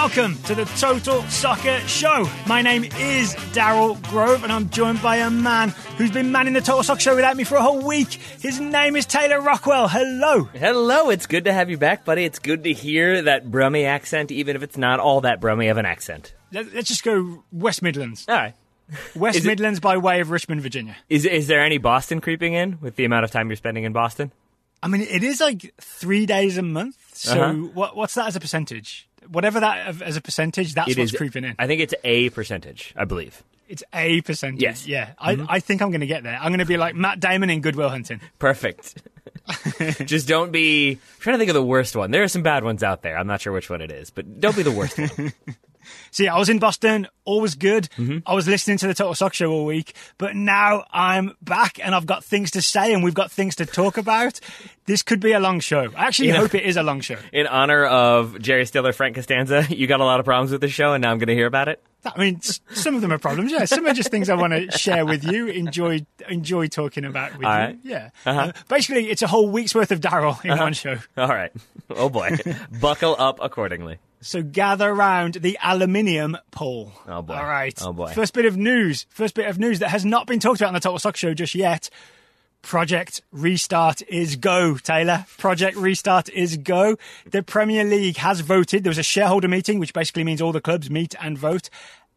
Welcome to the Total Soccer Show. My name is Daryl Grove and I'm joined by a man who's been manning the Total Soccer Show without me for a whole week. His name is Taylor Rockwell. Hello. Hello. It's good to have you back, buddy. It's good to hear that Brummie accent, even if it's not all that Brummie of an accent. Let's just go West Midlands. All right. West Midlands by way of Richmond, Virginia. Is there any Boston creeping in with the amount of time you're spending in Boston? I mean, it is like 3 days a month. So what's that as a percentage? Whatever that as a percentage, that's what's creeping in. I think it's a percentage, I believe. It's a percentage. Yes. Yeah. Mm-hmm. I think I'm going to get there. I'm going to be like Matt Damon in Good Will Hunting. Perfect. Just don't be... I'm trying to think of the worst one. There are some bad ones out there. I'm not sure which one it is, but don't be the worst one. See, I was in Boston, all was good. Mm-hmm. I was listening to the Total Soccer Show all week, but now I'm back and I've got things to say and we've got things to talk about. This could be a long show. I actually hope it is a long show. In honor of Jerry Stiller, Frank Costanza, you got a lot of problems with this show and now I'm going to hear about it? I mean, some of them are problems, yeah. Some are just things I want to share with you, enjoy talking about with you. Yeah. Basically, it's a whole week's worth of Daryl in one show. All right. Oh, boy. Buckle up accordingly. So gather round the aluminium pole. Oh, boy. All right. Oh, boy. First bit of news that has not been talked about on the Total Soccer Show just yet. Project Restart is go, Taylor. Project Restart is go. The Premier League has voted. There was a shareholder meeting, which basically means all the clubs meet and vote.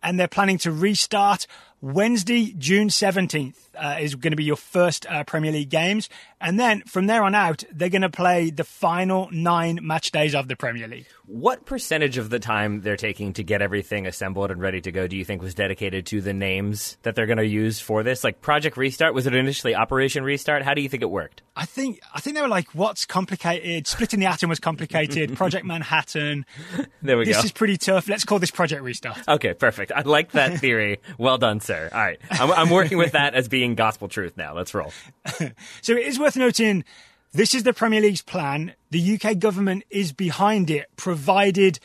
And they're planning to restart Wednesday, June 17th is going to be your first Premier League games. And then from there on out, they're going to play the final 9 match days of the Premier League. What percentage of the time they're taking to get everything assembled and ready to go do you think was dedicated to the names that they're going to use for this? Like Project Restart, was it initially Operation Restart? How do you think it worked? I think they were like, what's complicated? Splitting the Atom was complicated. Project Manhattan. There we go. This is pretty tough. Let's call this Project Restart. Okay, perfect. I like that theory. Well done, sir. All right. I'm working with that as being gospel truth now. Let's roll. So it is worth noting, this is the Premier League's plan. The UK government is behind it, provided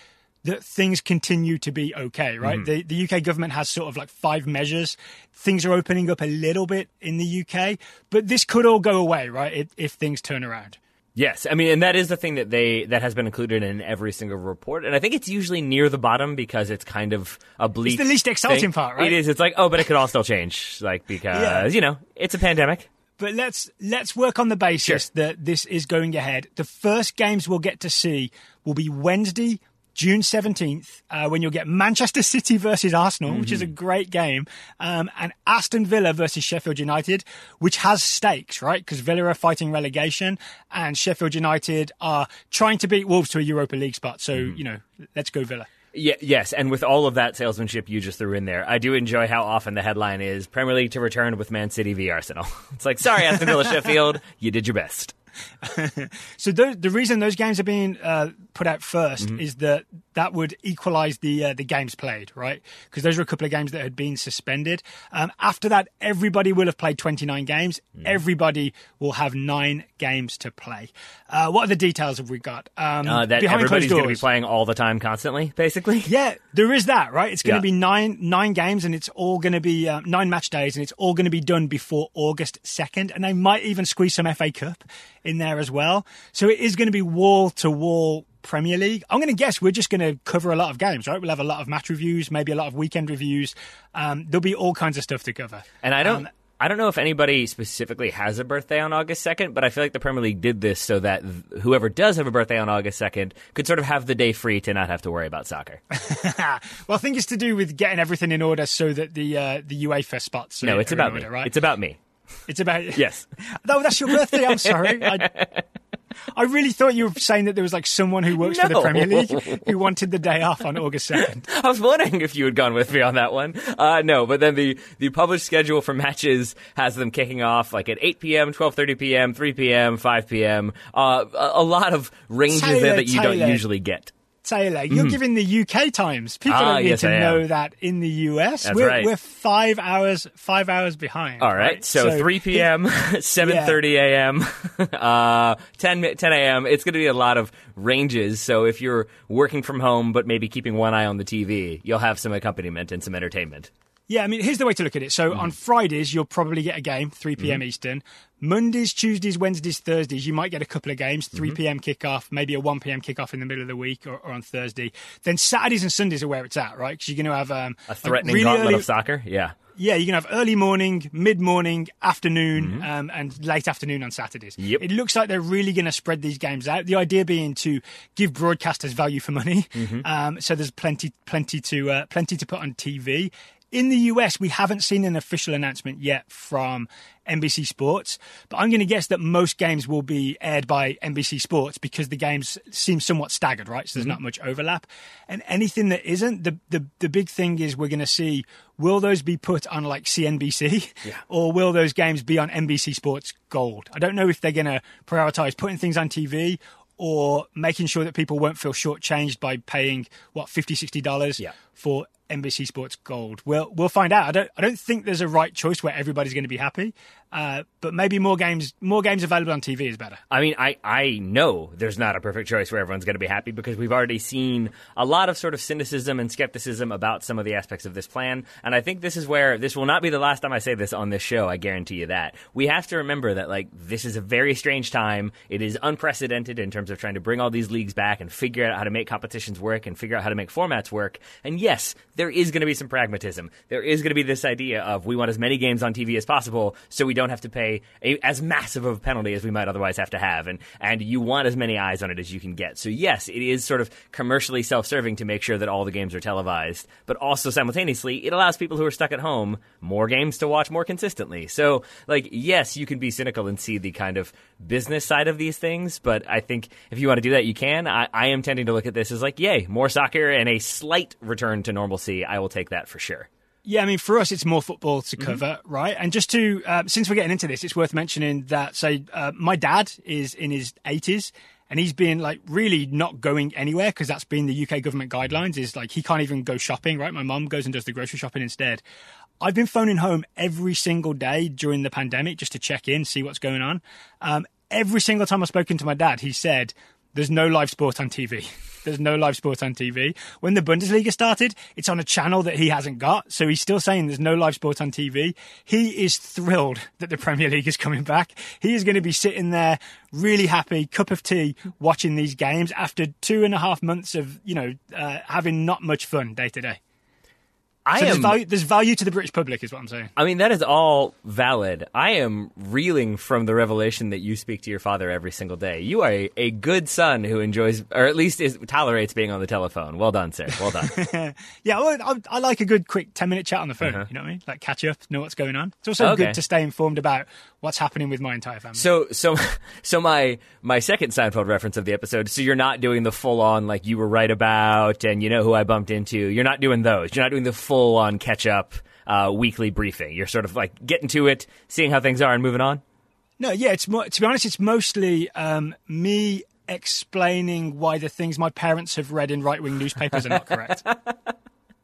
that things continue to be okay, right? Mm-hmm. The UK government has sort of like 5 measures. Things are opening up a little bit in the UK, but this could all go away, right, if things turn around. Yes, I mean, and that is the thing that has been included in every single report, and I think it's usually near the bottom because it's kind of a bleak. It's the least exciting part, right? It is. It's like, oh, but it could all still change, like because you know it's a pandemic. But let's work on the basis that this is going ahead. The first games we'll get to see will be Wednesday, June 17th, when you'll get Manchester City versus Arsenal, which is a great game, and Aston Villa versus Sheffield United, which has stakes, right? Because Villa are fighting relegation, and Sheffield United are trying to beat Wolves to a Europa League spot. So, you know, let's go Villa. Yeah, yes, and with all of that salesmanship you just threw in there, I do enjoy how often the headline is, Premier League to return with Man City v Arsenal. It's like, sorry, Aston Villa, Sheffield, you did your best. So the reason those games are being put out first is that would equalise the games played, right? Because those were a couple of games that had been suspended. After that, everybody will have played 29 games. Everybody will have 9 games to play. What other details have we got? That everybody's going to be playing all the time constantly, basically? Yeah, there is that, right? It's going to be nine games and it's all going to be 9 match days and it's all going to be done before August 2nd. And they might even squeeze some FA Cup in there as well. So it is going to be wall-to-wall Premier League. I'm going to guess we're just going to cover a lot of games, right? We'll have a lot of match reviews, maybe a lot of weekend reviews. There'll be all kinds of stuff to cover. And I don't know if anybody specifically has a birthday on August 2nd, but I feel like the Premier League did this so that whoever does have a birthday on August 2nd could sort of have the day free to not have to worry about soccer. Well, I think it's to do with getting everything in order so that the UEFA spots are in order, right? No, it's about me. Right? It's about me. It's about... Yes. No, that's your birthday. I'm sorry. I really thought you were saying that there was like someone who works for the Premier League who wanted the day off on August 2nd. I was wondering if you had gone with me on that one. No, but then the published schedule for matches has them kicking off like at 8 p.m., 12:30 p.m., 3 p.m., 5 p.m. A lot of ranges there that you don't usually get. Taylor, you're giving the UK times. People don't need to know that in the US. That's right. We're 5 hours behind. All right. So 3 p.m., 7:30 a.m., 10 a.m. It's going to be a lot of ranges. So if you're working from home but maybe keeping one eye on the TV, you'll have some accompaniment and some entertainment. Yeah, I mean, here's the way to look at it. So on Fridays, you'll probably get a game, 3 p.m. Eastern. Mondays, Tuesdays, Wednesdays, Thursdays, you might get a couple of games, 3 p.m. kickoff, maybe a 1 p.m. kickoff in the middle of the week or on Thursday. Then Saturdays and Sundays are where it's at, right? Because you're going to have... a threatening really gauntlet of soccer, yeah. Yeah, you can have early morning, mid-morning, afternoon, and late afternoon on Saturdays. Yep. It looks like they're really going to spread these games out. The idea being to give broadcasters value for money. So there's plenty to put on TV. In the US, we haven't seen an official announcement yet from NBC Sports, but I'm going to guess that most games will be aired by NBC Sports because the games seem somewhat staggered, right? So there's not much overlap. And anything that isn't, the big thing is we're going to see, will those be put on like CNBC or will those games be on NBC Sports Gold? I don't know if they're going to prioritize putting things on TV or making sure that people won't feel shortchanged by paying, what, $50, $60 for NBC Sports Gold. We'll find out. I don't think there's a right choice where everybody's going to be happy, but maybe more games available on TV is better. I mean, I know there's not a perfect choice where everyone's going to be happy because we've already seen a lot of sort of cynicism and skepticism about some of the aspects of this plan, and I think this is where this will not be the last time I say this on this show, I guarantee you that. We have to remember that, like, this is a very strange time. It is unprecedented in terms of trying to bring all these leagues back and figure out how to make competitions work and figure out how to make formats work, and yes, there is going to be some pragmatism. There is going to be this idea of we want as many games on TV as possible so we don't have to pay as massive of a penalty as we might otherwise have to have. And you want as many eyes on it as you can get. So yes, it is sort of commercially self-serving to make sure that all the games are televised. But also simultaneously, it allows people who are stuck at home more games to watch more consistently. So, like, yes, you can be cynical and see the kind of business side of these things. But I think if you want to do that, you can. I am tending to look at this as like, yay, more soccer and a slight return to normalcy. I will take that for sure. Yeah, I mean, for us, it's more football to cover, right? And just to, since we're getting into this, it's worth mentioning that, say, my dad is in his 80s, and he's been, like, really not going anywhere because that's been the UK government guidelines, is, like, he can't even go shopping, right? My mum goes and does the grocery shopping instead. I've been phoning home every single day during the pandemic just to check in, see what's going on. Every single time I've spoken to my dad, he said, there's no live sport on TV. There's no live sport on TV. When the Bundesliga started, it's on a channel that he hasn't got. So he's still saying there's no live sport on TV. He is thrilled that the Premier League is coming back. He is going to be sitting there really happy, cup of tea, watching these games after 2.5 months of, you know, having not much fun day to day. So there's value to the British public is what I'm saying. I mean, that is all valid. I am reeling from the revelation that you speak to your father every single day. You are a good son who enjoys, or at least tolerates being on the telephone. Well done, sir. Well done. Yeah, well, I like a good quick 10-minute chat on the phone. You know what I mean? Like, catch up, know what's going on. It's also good to stay informed about what's happening with my entire family. So my second Seinfeld reference of the episode, so you're not doing the full-on, like, you were right about, and you know who I bumped into. You're not doing those. You're not doing the full-on catch-up weekly briefing. You're sort of like getting to it, seeing how things are, and moving on? No, yeah, it's more, to be honest, it's mostly me explaining why the things my parents have read in right-wing newspapers are not correct.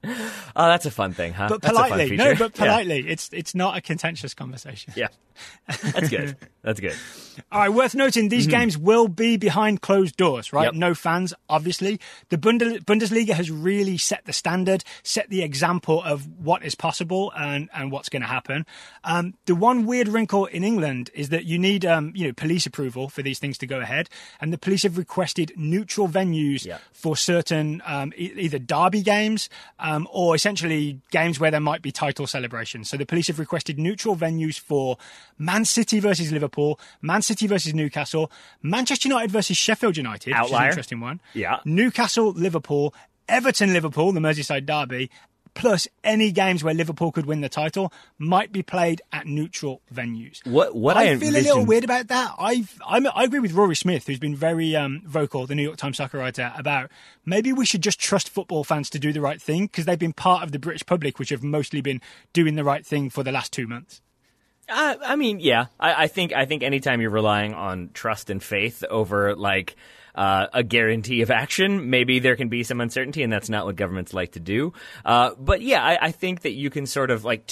Oh, that's a fun thing, huh? But politely. No, but politely. Yeah. It's not a contentious conversation. Yeah. That's good. That's good. All right, worth noting, these games will be behind closed doors, right? Yep. No fans, obviously. The Bundesliga has really set the standard, set the example of what is possible and what's going to happen. The one weird wrinkle in England is that you need police approval for these things to go ahead, and the police have requested neutral venues for certain either derby games or essentially games where there might be title celebrations. So the police have requested neutral venues for Man City versus Liverpool, Man City versus Newcastle, Manchester United versus Sheffield United, outlier, which is an interesting one. Yeah. Newcastle, Liverpool, Everton, Liverpool, the Merseyside derby, plus any games where Liverpool could win the title might be played at neutral venues. What I feel a little weird about that. I agree with Rory Smith, who's been very vocal, the New York Times soccer writer, about maybe we should just trust football fans to do the right thing because they've been part of the British public, which have mostly been doing the right thing for the last 2 months. I mean, yeah, I think anytime you're relying on trust and faith over, like, a guarantee of action, maybe there can be some uncertainty, and that's not what governments like to do. But yeah, I think that you can sort of, like,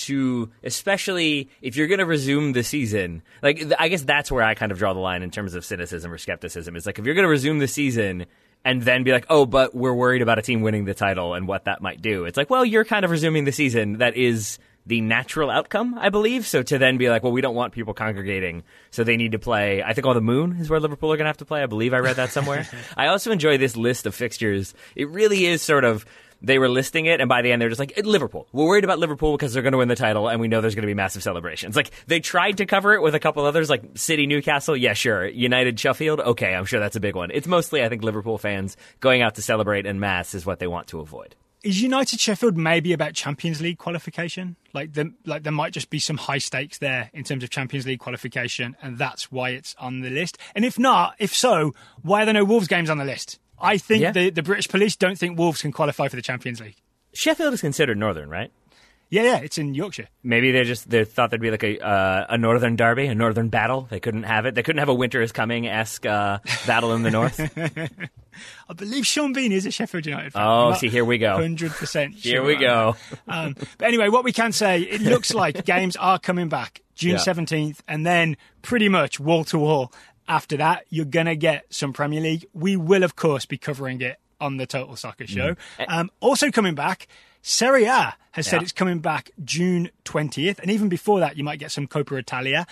especially if you're going to resume the season, like, I guess that's where I kind of draw the line in terms of cynicism or skepticism. It's like, if you're going to resume the season, and then be like, oh, but we're worried about a team winning the title and what that might do. It's like, well, you're kind of resuming the season. That is the natural outcome, I believe. So to then be like, well, we don't want people congregating, so they need to play, I think all the moon is where Liverpool are going to have to play. I believe I read that somewhere. I also enjoy this list of fixtures. It really is sort of, they were listing it, and by the end, they're just like, Liverpool. We're worried about Liverpool because they're going to win the title, and we know there's going to be massive celebrations. Like, they tried to cover it with a couple others, like City, Newcastle, yeah, sure. United, Sheffield, okay, I'm sure that's a big one. It's mostly, I think, Liverpool fans going out to celebrate en masse is what they want to avoid. Is United Sheffield maybe about Champions League qualification? Like there might just be some high stakes there in terms of Champions League qualification, and that's why it's on the list. And if not, if so, why are there no Wolves games on the list? I think the British police don't think Wolves can qualify for the Champions League. Sheffield is considered northern, right? Yeah, it's in Yorkshire. Maybe they thought there'd be like a northern derby, a northern battle. They couldn't have it. They couldn't have a winter is coming-esque battle in the north. I believe Sean Bean is a Sheffield United fan. Oh, see, here we go. 100% sure. Here we go. But anyway, what we can say, it looks like games are coming back June 17th, and then pretty much wall-to-wall. After that, you're going to get some Premier League. We will, of course, be covering it on the Total Soccer Show. Also coming back, Serie A has said it's coming back June 20th. And even before that, you might get some Coppa Italia.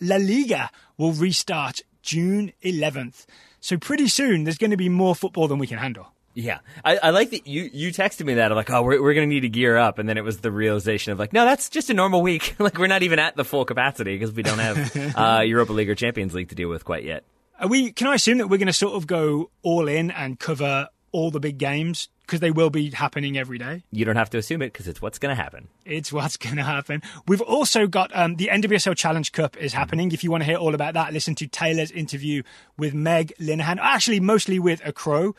La Liga will restart June 11th. So pretty soon, there's going to be more football than we can handle. Yeah. I like that you texted me that. I'm like, oh, we're going to need to gear up. And then it was the realization of like, no, that's just a normal week. Like, we're not even at the full capacity because we don't have Europa League or Champions League to deal with quite yet. Can I assume that we're going to sort of go all in and cover all the big games? Because they will be happening every day. You don't have to assume it because it's what's going to happen. It's what's going to happen. We've also got the NWSL Challenge Cup is happening. If you want to hear all about that, listen to Taylor's interview with Meg Linehan. Actually, mostly with a crow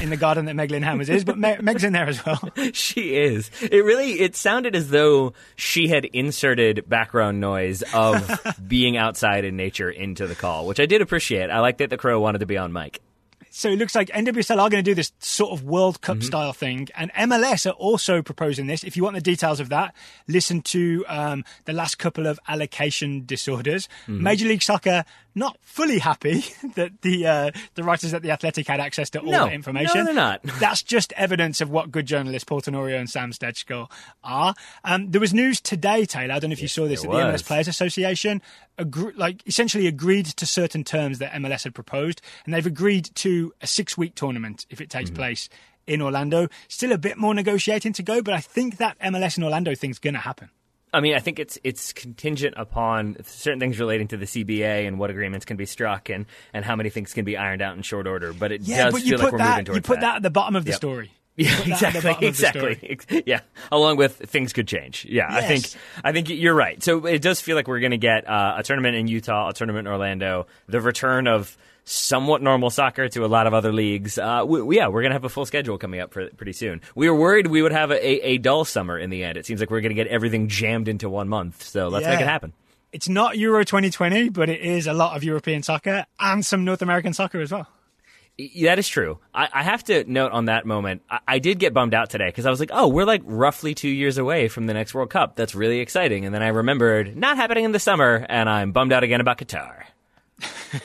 in the garden that Meg Linehan was in, but Meg's in there as well. She is. It sounded as though she had inserted background noise of being outside in nature into the call, which I did appreciate. I liked that the crow wanted to be on mic. So it looks like NWSL are going to do this sort of World Cup style thing. And MLS are also proposing this. If you want the details of that, listen to the last couple of allocation disorders. Major League Soccer, not fully happy that the writers at The Athletic had access to all that information. No, they're not. That's just evidence of what good journalists Paul Tenorio and Sam Stejskal are. There was news today, Taylor. I don't know if you saw this. The MLS Players Association essentially agreed to certain terms that MLS had proposed. And they've agreed to a 6-week tournament if it takes place in Orlando. Still a bit more negotiating to go, but I think that MLS in Orlando thing's going to happen. I mean, I think it's contingent upon certain things relating to the CBA and what agreements can be struck and how many things can be ironed out in short order. But it does feel like we're moving towards that. You put that at the bottom of the story. Yeah, exactly. Yeah, along with things could change. Yeah, yes. I think you're right. So it does feel like we're going to get a tournament in Utah, a tournament in Orlando, the return of somewhat normal soccer to a lot of other leagues. We're going to have a full schedule coming up pretty soon. We were worried we would have a dull summer in the end. It seems like we're going to get everything jammed into one month. So let's make it happen. It's not Euro 2020, but it is a lot of European soccer and some North American soccer as well. That is true. I have to note on that moment, I did get bummed out today because I was like, oh, we're like roughly 2 years away from the next World Cup. That's really exciting. And then I remembered not happening in the summer, and I'm bummed out again about Qatar.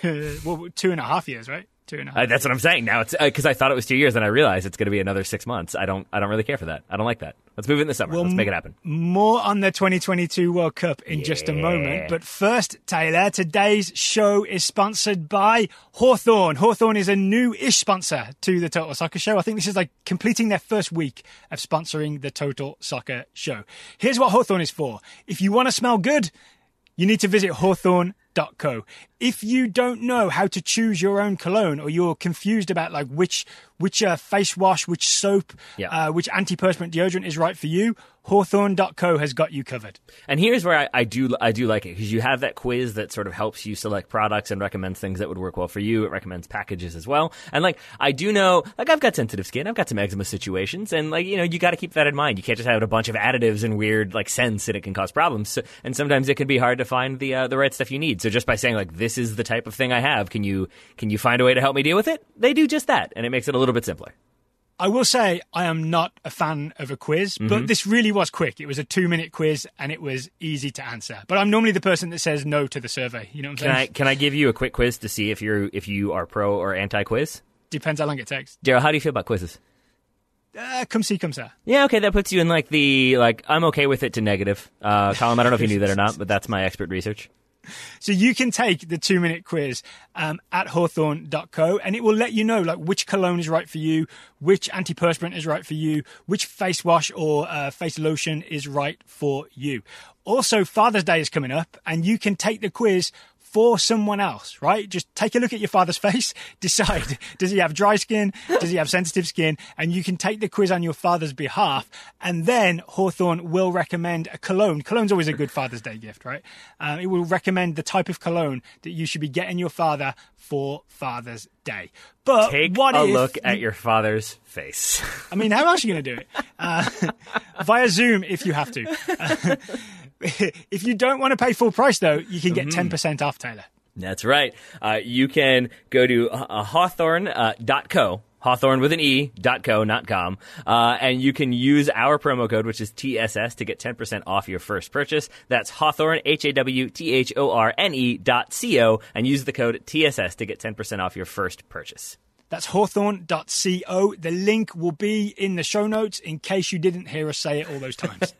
Well, 2.5 years, right? 2.5 That's what I'm saying. Now it's because I thought it was 2 years, and I realized it's going to be another 6 months. I don't really care for that. I don't like that. Let's move it in the summer. Let's make it happen. More on the 2022 World Cup in just a moment. But first, Taylor, today's show is sponsored by Hawthorn. Hawthorn is a new-ish sponsor to the Total Soccer Show. I think this is like completing their first week of sponsoring the Total Soccer Show. Here's what Hawthorn is for. If you want to smell good, you need to visit Hawthorn.co. If you don't know how to choose your own cologne, or you're confused about like which face wash, which soap, which antiperspirant deodorant is right for you, Hawthorn.co has got you covered. And here's where I do like it, because you have that quiz that sort of helps you select products and recommends things that would work well for you. It recommends packages as well. And like, I do know, like, I've got sensitive skin. I've got some eczema situations. And like, you know, you got to keep that in mind. You can't just have a bunch of additives and weird like scents, and it can cause problems. So, and sometimes it can be hard to find the right stuff you need. So just by saying like, this is the type of thing I have, can you find a way to help me deal with it? They do just that. And it makes it a little bit simpler. I will say I am not a fan of a quiz, but this really was quick. It was a 2-minute quiz, and it was easy to answer. But I'm normally the person that says no to the survey. You know what I'm saying? Can I give you a quick quiz to see if you are pro or anti-quiz? Depends how long it takes. Daryl, how do you feel about quizzes? Come see, come sir. Yeah, okay, that puts you in like I'm okay with it to negative. Colin, I don't know if you knew that or not, but that's my expert research. So you can take the 2-minute quiz at hawthorne.co, and it will let you know like which cologne is right for you, which antiperspirant is right for you, which face wash or face lotion is right for you. Also, Father's Day is coming up, and you can take the quiz for someone else, right? Just take a look at your father's face, decide, does he have dry skin? Does he have sensitive skin? And you can take the quiz on your father's behalf. And then Hawthorne will recommend a cologne. Cologne's always a good Father's Day gift, right? It will recommend the type of cologne that you should be getting your father for Father's Day. But take a look at your father's face. I mean, how else are you going to do it? Via Zoom if you have to. If you don't want to pay full price, though, you can get 10% off, Taylor. That's right. You can go to hawthorne.co, Hawthorne with an E, .co, not com, and you can use our promo code, which is TSS, to get 10% off your first purchase. That's Hawthorne, HAWTHORNE.co, and use the code TSS to get 10% off your first purchase. That's hawthorne.co. The link will be in the show notes in case you didn't hear us say it all those times.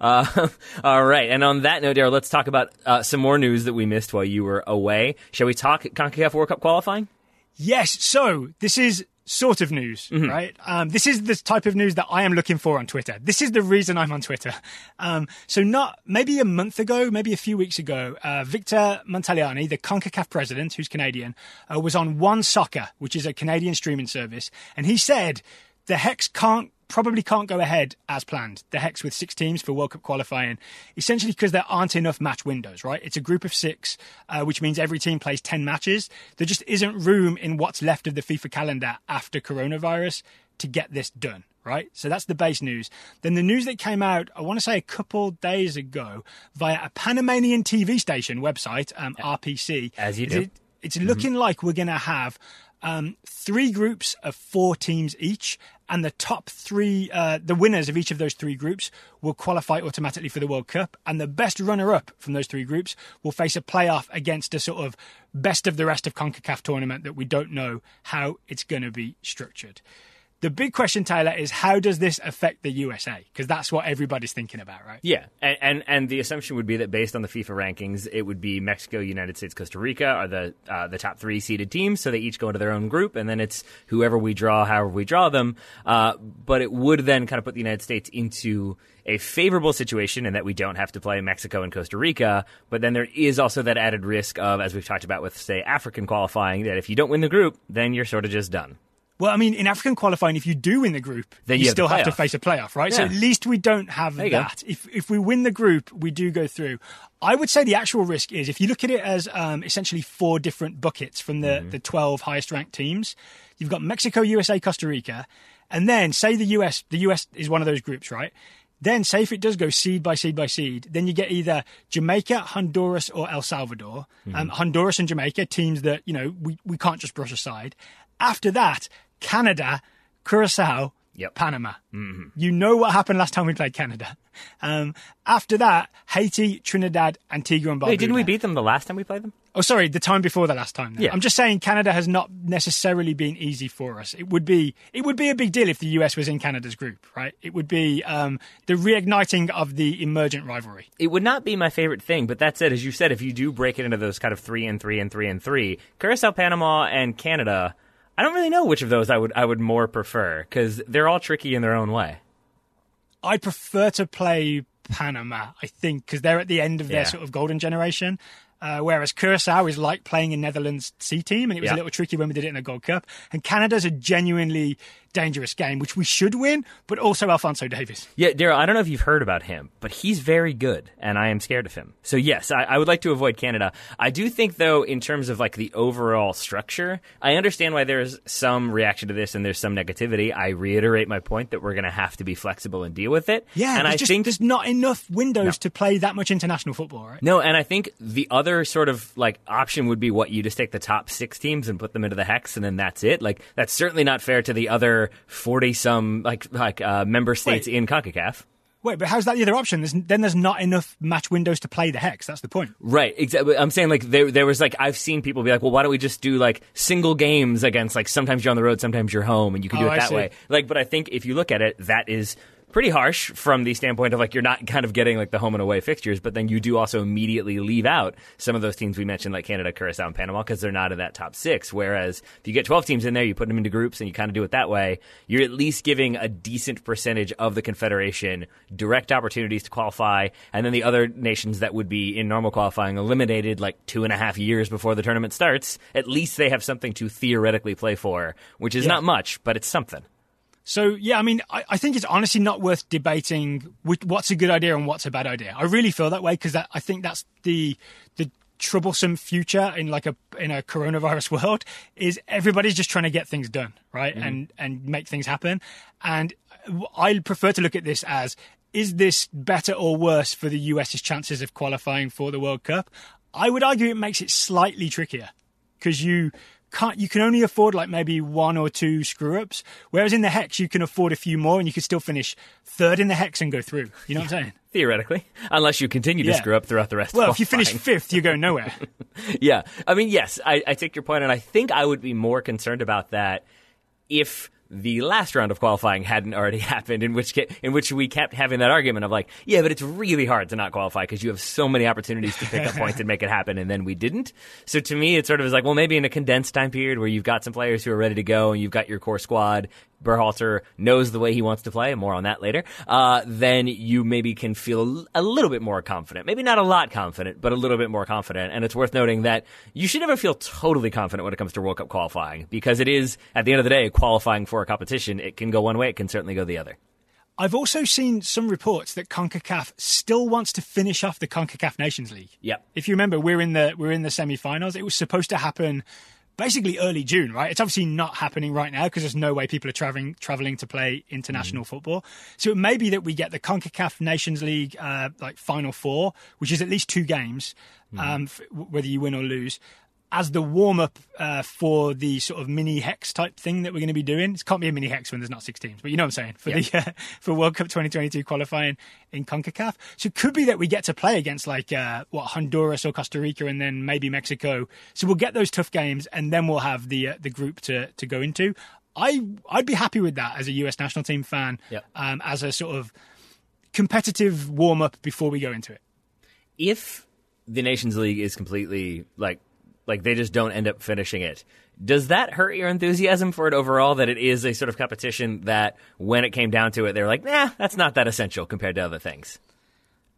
All right, and on that note, Daryl, let's talk about some more news that we missed while you were away. Shall we talk CONCACAF World Cup qualifying? Yes, so this is sort of news, right? This is the type of news that I am looking for on Twitter. This is the reason I'm on Twitter. So not maybe a month ago, maybe a few weeks ago, Victor Montaliani, the CONCACAF president, who's Canadian, was on One Soccer, which is a Canadian streaming service, and he said the Hex probably can't go ahead as planned, the Hex with 6 teams for World Cup qualifying, essentially because there aren't enough match windows, right? It's a group of 6, which means every team plays 10 matches. There just isn't room in what's left of the FIFA calendar after coronavirus to get this done, right? So that's the base news. Then the news that came out, I want to say a couple days ago, via a Panamanian TV station website, RPC. As you do. It's looking like we're going to have 3 groups of 4 teams each, and the top 3, the winners of each of those 3 groups will qualify automatically for the World Cup, and the best runner-up from those 3 groups will face a playoff against a sort of best of the rest of CONCACAF tournament that we don't know how it's going to be structured. The big question, Taylor, is how does this affect the USA? Because that's what everybody's thinking about, right? Yeah, and the assumption would be that based on the FIFA rankings, it would be Mexico, United States, Costa Rica are the top 3 seeded teams, so they each go into their own group, and then it's whoever we draw, however we draw them. But it would then kind of put the United States into a favorable situation in that we don't have to play Mexico and Costa Rica, but then there is also that added risk of, as we've talked about with, say, African qualifying, that if you don't win the group, then you're sort of just done. Well, I mean, in African qualifying, if you do win the group, then you still have to face a playoff, right? Yeah. So at least we don't have that. If we win the group, we do go through. I would say the actual risk is, if you look at it as essentially 4 different buckets from the 12 highest-ranked teams, you've got Mexico, USA, Costa Rica, and then say the US is one of those groups, right? Then say if it does go seed by seed by seed, then you get either Jamaica, Honduras, or El Salvador. Honduras and Jamaica, teams that, you know, we can't just brush aside. After that, Canada, Curaçao, Panama. You know what happened last time we played Canada. After that, Haiti, Trinidad, Antigua and Barbuda. Wait, didn't we beat them the last time we played them? Oh, sorry, the time before the last time. Yeah. I'm just saying Canada has not necessarily been easy for us. It would be a big deal if the US was in Canada's group, right? It would be the reigniting of the emergent rivalry. It would not be my favorite thing, but that said, as you said, if you do break it into those kind of 3 and 3 and 3 and 3, Curaçao, Panama, and Canada, I don't really know which of those I would more prefer, because they're all tricky in their own way. I'd prefer to play Panama, I think, because they're at the end of their sort of golden generation, whereas Curaçao is like playing a Netherlands C team, and it was a little tricky when we did it in the Gold Cup. And Canada's a genuinely dangerous game, which we should win, but also Alphonso Davies. Yeah, Daryl, I don't know if you've heard about him, but he's very good, and I am scared of him. So yes, I would like to avoid Canada. I do think, though, in terms of like the overall structure, I understand why there's some reaction to this and there's some negativity. I reiterate my point that we're going to have to be flexible and deal with it. Yeah, and I think there's not enough windows to play that much international football, right? No, and I think the other sort of like option would be what you just take the top 6 teams and put them into the Hex, and then that's it. Like that's certainly not fair to the other 40-some member states in CONCACAF. Wait, but how's that the other option? There's not enough match windows to play the Hex. That's the point. Right, exactly. I'm saying, like, there was, like, I've seen people be like, well, why don't we just do, like, single games against, like, sometimes you're on the road, sometimes you're home, and you can do it that way. Like, but I think if you look at it, that is pretty harsh from the standpoint of, like, you're not kind of getting, like, the home and away fixtures, but then you do also immediately leave out some of those teams we mentioned, like Canada, Curacao, and Panama, because they're not in that top six. Whereas if you get 12 teams in there, you put them into groups and you kind of do it that way, you're at least giving a decent percentage of the Confederation direct opportunities to qualify, and then the other nations that would be in normal qualifying eliminated like 2.5 years before the tournament starts. At least they have something to theoretically play for, which is not much, but it's something. So, yeah, I mean, I think it's honestly not worth debating what's a good idea and what's a bad idea. I really feel that way because I think that's the troublesome future in a coronavirus world is everybody's just trying to get things done, right, and make things happen. And I prefer to look at this as, is this better or worse for the US's chances of qualifying for the World Cup? I would argue it makes it slightly trickier because you can only afford like maybe one or two screw-ups, whereas in the Hex you can afford a few more and you could still finish third in the Hex and go through. You know what I'm saying? Theoretically, unless you continue to screw up throughout the rest of the if you finish fifth, you go nowhere. Yeah. I mean, yes, I take your point, and I think I would be more concerned about that if the last round of qualifying hadn't already happened, in which we kept having that argument of like, yeah, but it's really hard to not qualify because you have so many opportunities to pick up points and make it happen, and then we didn't. So to me, it sort of is like, well, maybe in a condensed time period where you've got some players who are ready to go and you've got your core squad, Berhalter knows the way he wants to play, more on that later, then you maybe can feel a little bit more confident. Maybe not a lot confident, but a little bit more confident. And it's worth noting that you should never feel totally confident when it comes to World Cup qualifying, because it is, at the end of the day, qualifying for a competition. It can go one way, it can certainly go the other. I've also seen some reports that CONCACAF still wants to finish off the CONCACAF Nations League. Yep. If you remember, we're in the semi-finals. It was supposed to happen basically early June, right? It's obviously not happening right now because there's no way people are traveling to play international football. So it may be that we get the CONCACAF Nations League like Final Four, which is at least 2 games, whether you win or lose, as the warm-up for the sort of mini-hex type thing that we're going to be doing. It can't be a mini-hex when there's not 6 teams, but you know what I'm saying, for World Cup 2022 qualifying in CONCACAF. So it could be that we get to play against Honduras or Costa Rica and then maybe Mexico. So we'll get those tough games and then we'll have the group to go into. I'd be happy with that as a US national team fan, as a sort of competitive warm-up before we go into it. If the Nations League is completely like they just don't end up finishing it, does that hurt your enthusiasm for it overall, that it is a sort of competition that when it came down to it, they're like, nah, that's not that essential compared to other things?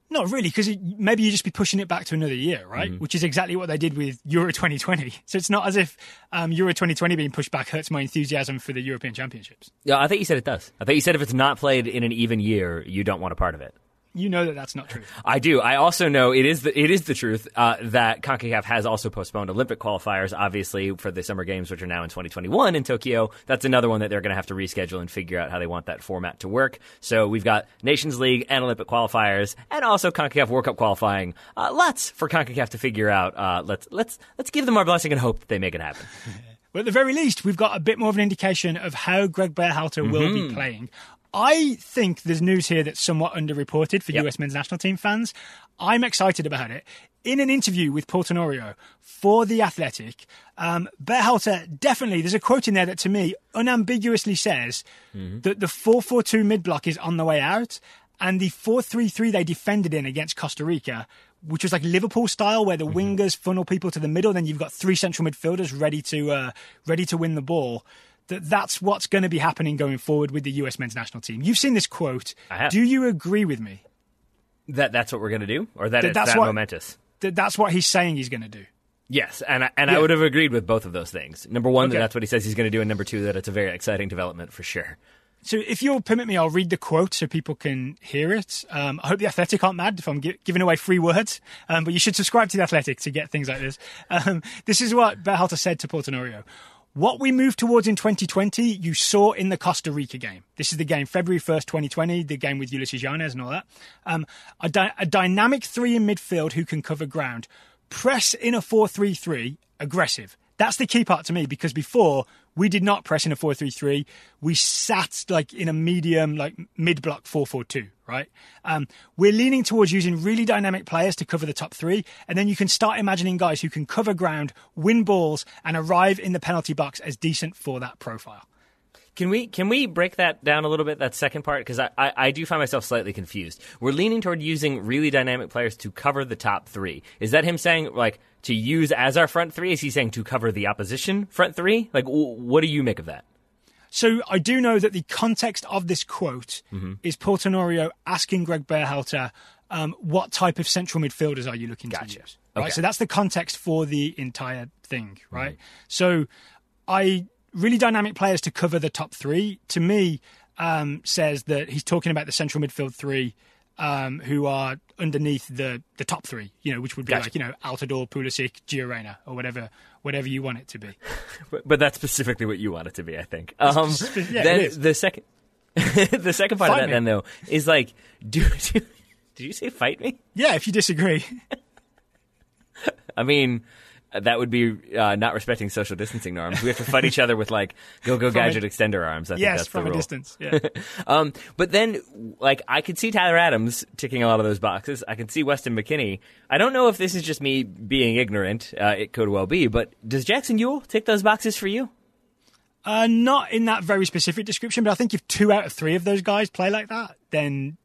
Not really, because maybe you just be pushing it back to another year, right? Mm-hmm. Which is exactly what they did with Euro 2020. So it's not as if Euro 2020 being pushed back hurts my enthusiasm for the European Championships. Yeah, I think you said it does. I think you said if it's not played in an even year, you don't want a part of it. You know that that's not true. I do. I also know it is the truth that CONCACAF has also postponed Olympic qualifiers, obviously, for the Summer Games, which are now in 2021 in Tokyo. That's another one that they're going to have to reschedule and figure out how they want that format to work. So we've got Nations League and Olympic qualifiers and also CONCACAF World Cup qualifying. Lots for CONCACAF to figure out. Let's give them our blessing and hope that they make it happen. But at the very least, we've got a bit more of an indication of how Greg Berhalter will be playing. I think there's news here that's somewhat underreported for US men's national team fans. I'm excited about it. In an interview with Paul Tenorio for The Athletic, Berhalter definitely, there's a quote in there that to me unambiguously says that the 4-4-2 mid-block is on the way out, and the 4-3-3 they defended in against Costa Rica, which was like Liverpool style, where the wingers funnel people to the middle, then you've got 3 central midfielders ready to win the ball. That's what's going to be happening going forward with the U.S. men's national team. You've seen this quote. I have. Do you agree with me? That's what we're going to do? Or that's momentous? That's what he's saying he's going to do. Yes, and I would have agreed with both of those things. Number one, that that's what he says he's going to do, and number two, that it's a very exciting development for sure. So if you'll permit me, I'll read the quote so people can hear it. I hope The Athletic aren't mad if I'm giving away free words, but you should subscribe to The Athletic to get things like this. This is what Berhalter said to Paul Tenorio. What we moved towards in 2020, you saw in the Costa Rica game. This is the game, February 1st, 2020, the game with Ulysses Yanez and all that. A dynamic 3 in midfield who can cover ground. Press in a 4-3-3, aggressive. That's the key part to me, because before, we did not press in a 4-3-3. We sat in a medium, mid-block 4-4-2, right? We're leaning towards using really dynamic players to cover the top three, and then you can start imagining guys who can cover ground, win balls, and arrive in the penalty box as decent for that profile. Can we break that down a little bit, that second part? Because I do find myself slightly confused. We're leaning toward using really dynamic players to cover the top three. Is that him saying, like, to use as our front three? Is he saying to cover the opposition front three? Like, what do you make of that? So I do know that the context of this quote is Paul Tenorio asking Greg Berhalter, what type of central midfielders are you looking to use? Right? Okay. So that's the context for the entire thing, right? So really dynamic players to cover the top three, to me, says that he's talking about the central midfield three, who are underneath the top three, you know, which would be like, you know, Altidore, Pulisic, Gio Reyna, or whatever you want it to be. But that's specifically what you want it to be, I think. The second part of that, then, though, is like, did you say fight me? Yeah, if you disagree. I mean, that would be not respecting social distancing norms. We have to fight each other with, like, go gadget extender arms. I think that's the rule. Yes, from a distance. Yeah. But then, like, I could see Tyler Adams ticking a lot of those boxes. I can see Weston McKennie. I don't know if this is just me being ignorant. It could well be. But does Jackson Ewell tick those boxes for you? Not in that very specific description. But I think if 2 out of 3 of those guys play like that, then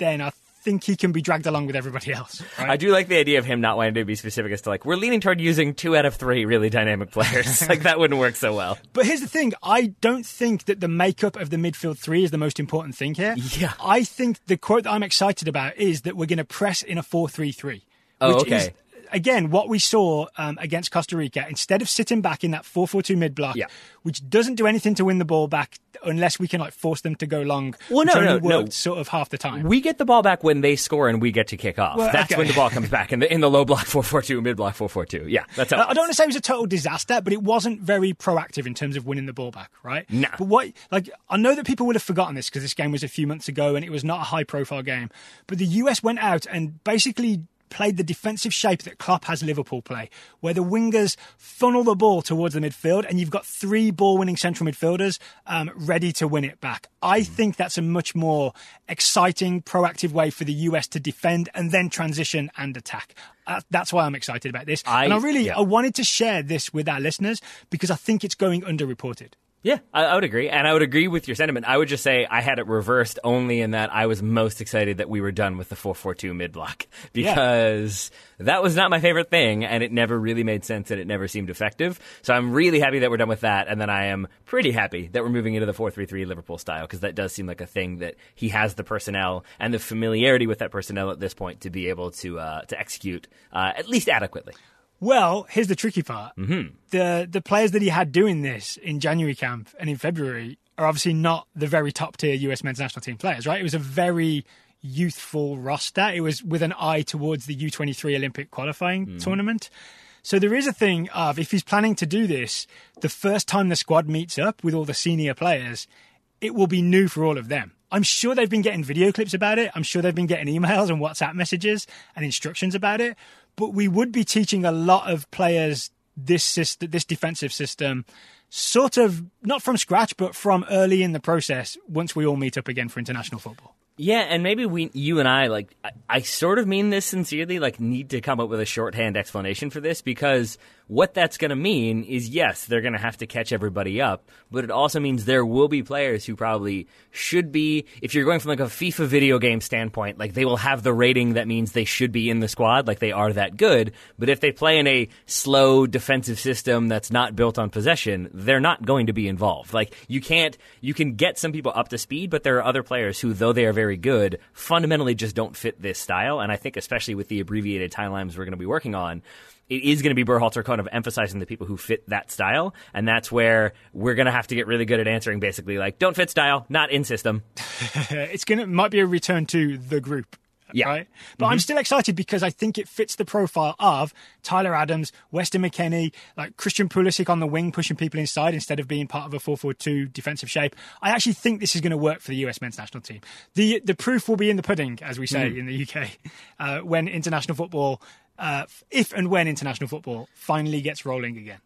I think he can be dragged along with everybody else. Right? I do like the idea of him not wanting to be specific as to, like, we're leaning toward using 2 out of 3 really dynamic players. Like, that wouldn't work so well. But here's the thing. I don't think that the makeup of the midfield three is the most important thing here. Yeah. I think the quote that I'm excited about is that we're going to press in a 4-3-3. Oh, okay. Is, again, what we saw against Costa Rica, instead of sitting back in that 4-4-2 mid-block, which doesn't do anything to win the ball back unless we can, like, force them to go long, sort of half the time. We get the ball back when they score and we get to kick off. Well, that's when the ball comes back, in the low-block 4-4-2, mid-block 4-4-2. Yeah, that's how. I don't want to say it was a total disaster, but it wasn't very proactive in terms of winning the ball back, right? No. But I know that people would have forgotten this because this game was a few months ago and it was not a high-profile game, but the US went out and basically played the defensive shape that Klopp has Liverpool play, where the wingers funnel the ball towards the midfield and you've got 3 ball-winning central midfielders ready to win it back. I think that's a much more exciting, proactive way for the US to defend and then transition and attack. That's why I'm excited about this. I wanted to share this with our listeners because I think it's going underreported. Yeah, I would agree, and I would agree with your sentiment. I would just say I had it reversed only in that I was most excited that we were done with the 4-4-2 mid-block because that was not my favorite thing, and it never really made sense, and it never seemed effective. So I'm really happy that we're done with that, and then I am pretty happy that we're moving into the 4-3-3 Liverpool style because that does seem like a thing that he has the personnel and the familiarity with that personnel at this point to be able to execute at least adequately. Well, here's the tricky part. Mm-hmm. The players that he had doing this in January camp and in February are obviously not the very top-tier US men's national team players, right? It was a very youthful roster. It was with an eye towards the U23 Olympic qualifying tournament. So there is a thing of, if he's planning to do this, the first time the squad meets up with all the senior players, it will be new for all of them. I'm sure they've been getting video clips about it. I'm sure they've been getting emails and WhatsApp messages and instructions about it. But we would be teaching a lot of players this defensive system, sort of not from scratch, but from early in the process once we all meet up again for international football. Yeah, and maybe you and I, like, I sort of mean this sincerely, like, need to come up with a shorthand explanation for this because what that's going to mean is, yes, they're going to have to catch everybody up, but it also means there will be players who probably should be, if you're going from, like, a FIFA video game standpoint, like, they will have the rating that means they should be in the squad, like, they are that good, but if they play in a slow defensive system that's not built on possession, they're not going to be involved. Like, you can get some people up to speed, but there are other players who, though they are very good, fundamentally just don't fit this style. And I think especially with the abbreviated timelines we're going to be working on, it is going to be Berhalter kind of emphasizing the people who fit that style. And that's where we're going to have to get really good at answering basically like, don't fit style, not in system. It might be a return to the group. Yeah. Right? But I'm still excited because I think it fits the profile of Tyler Adams, Weston McKennie, like Christian Pulisic on the wing pushing people inside instead of being part of a 4-4-2 defensive shape. I actually think this is going to work for the US men's national team. The proof will be in the pudding, as we say in the UK, when international football, if and when international football finally gets rolling again.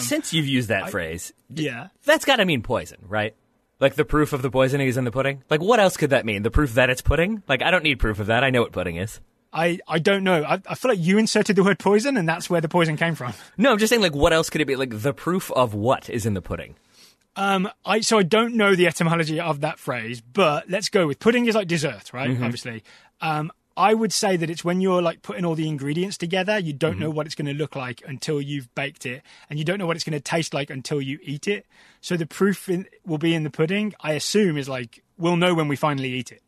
Since you've used that phrase, that's got to mean poison, right? Like the proof of the poisoning is in the pudding? Like what else could that mean? The proof that it's pudding? Like I don't need proof of that. I know what pudding is. I don't know. I feel like you inserted the word poison and that's where the poison came from. No, I'm just saying like what else could it be? Like the proof of what is in the pudding? I don't know the etymology of that phrase, but let's go with pudding is like dessert, right? Mm-hmm. Obviously. I would say that it's when you're like putting all the ingredients together, you don't know what it's going to look like until you've baked it, and you don't know what it's going to taste like until you eat it. So the proof will be in the pudding, I assume, is like we'll know when we finally eat it.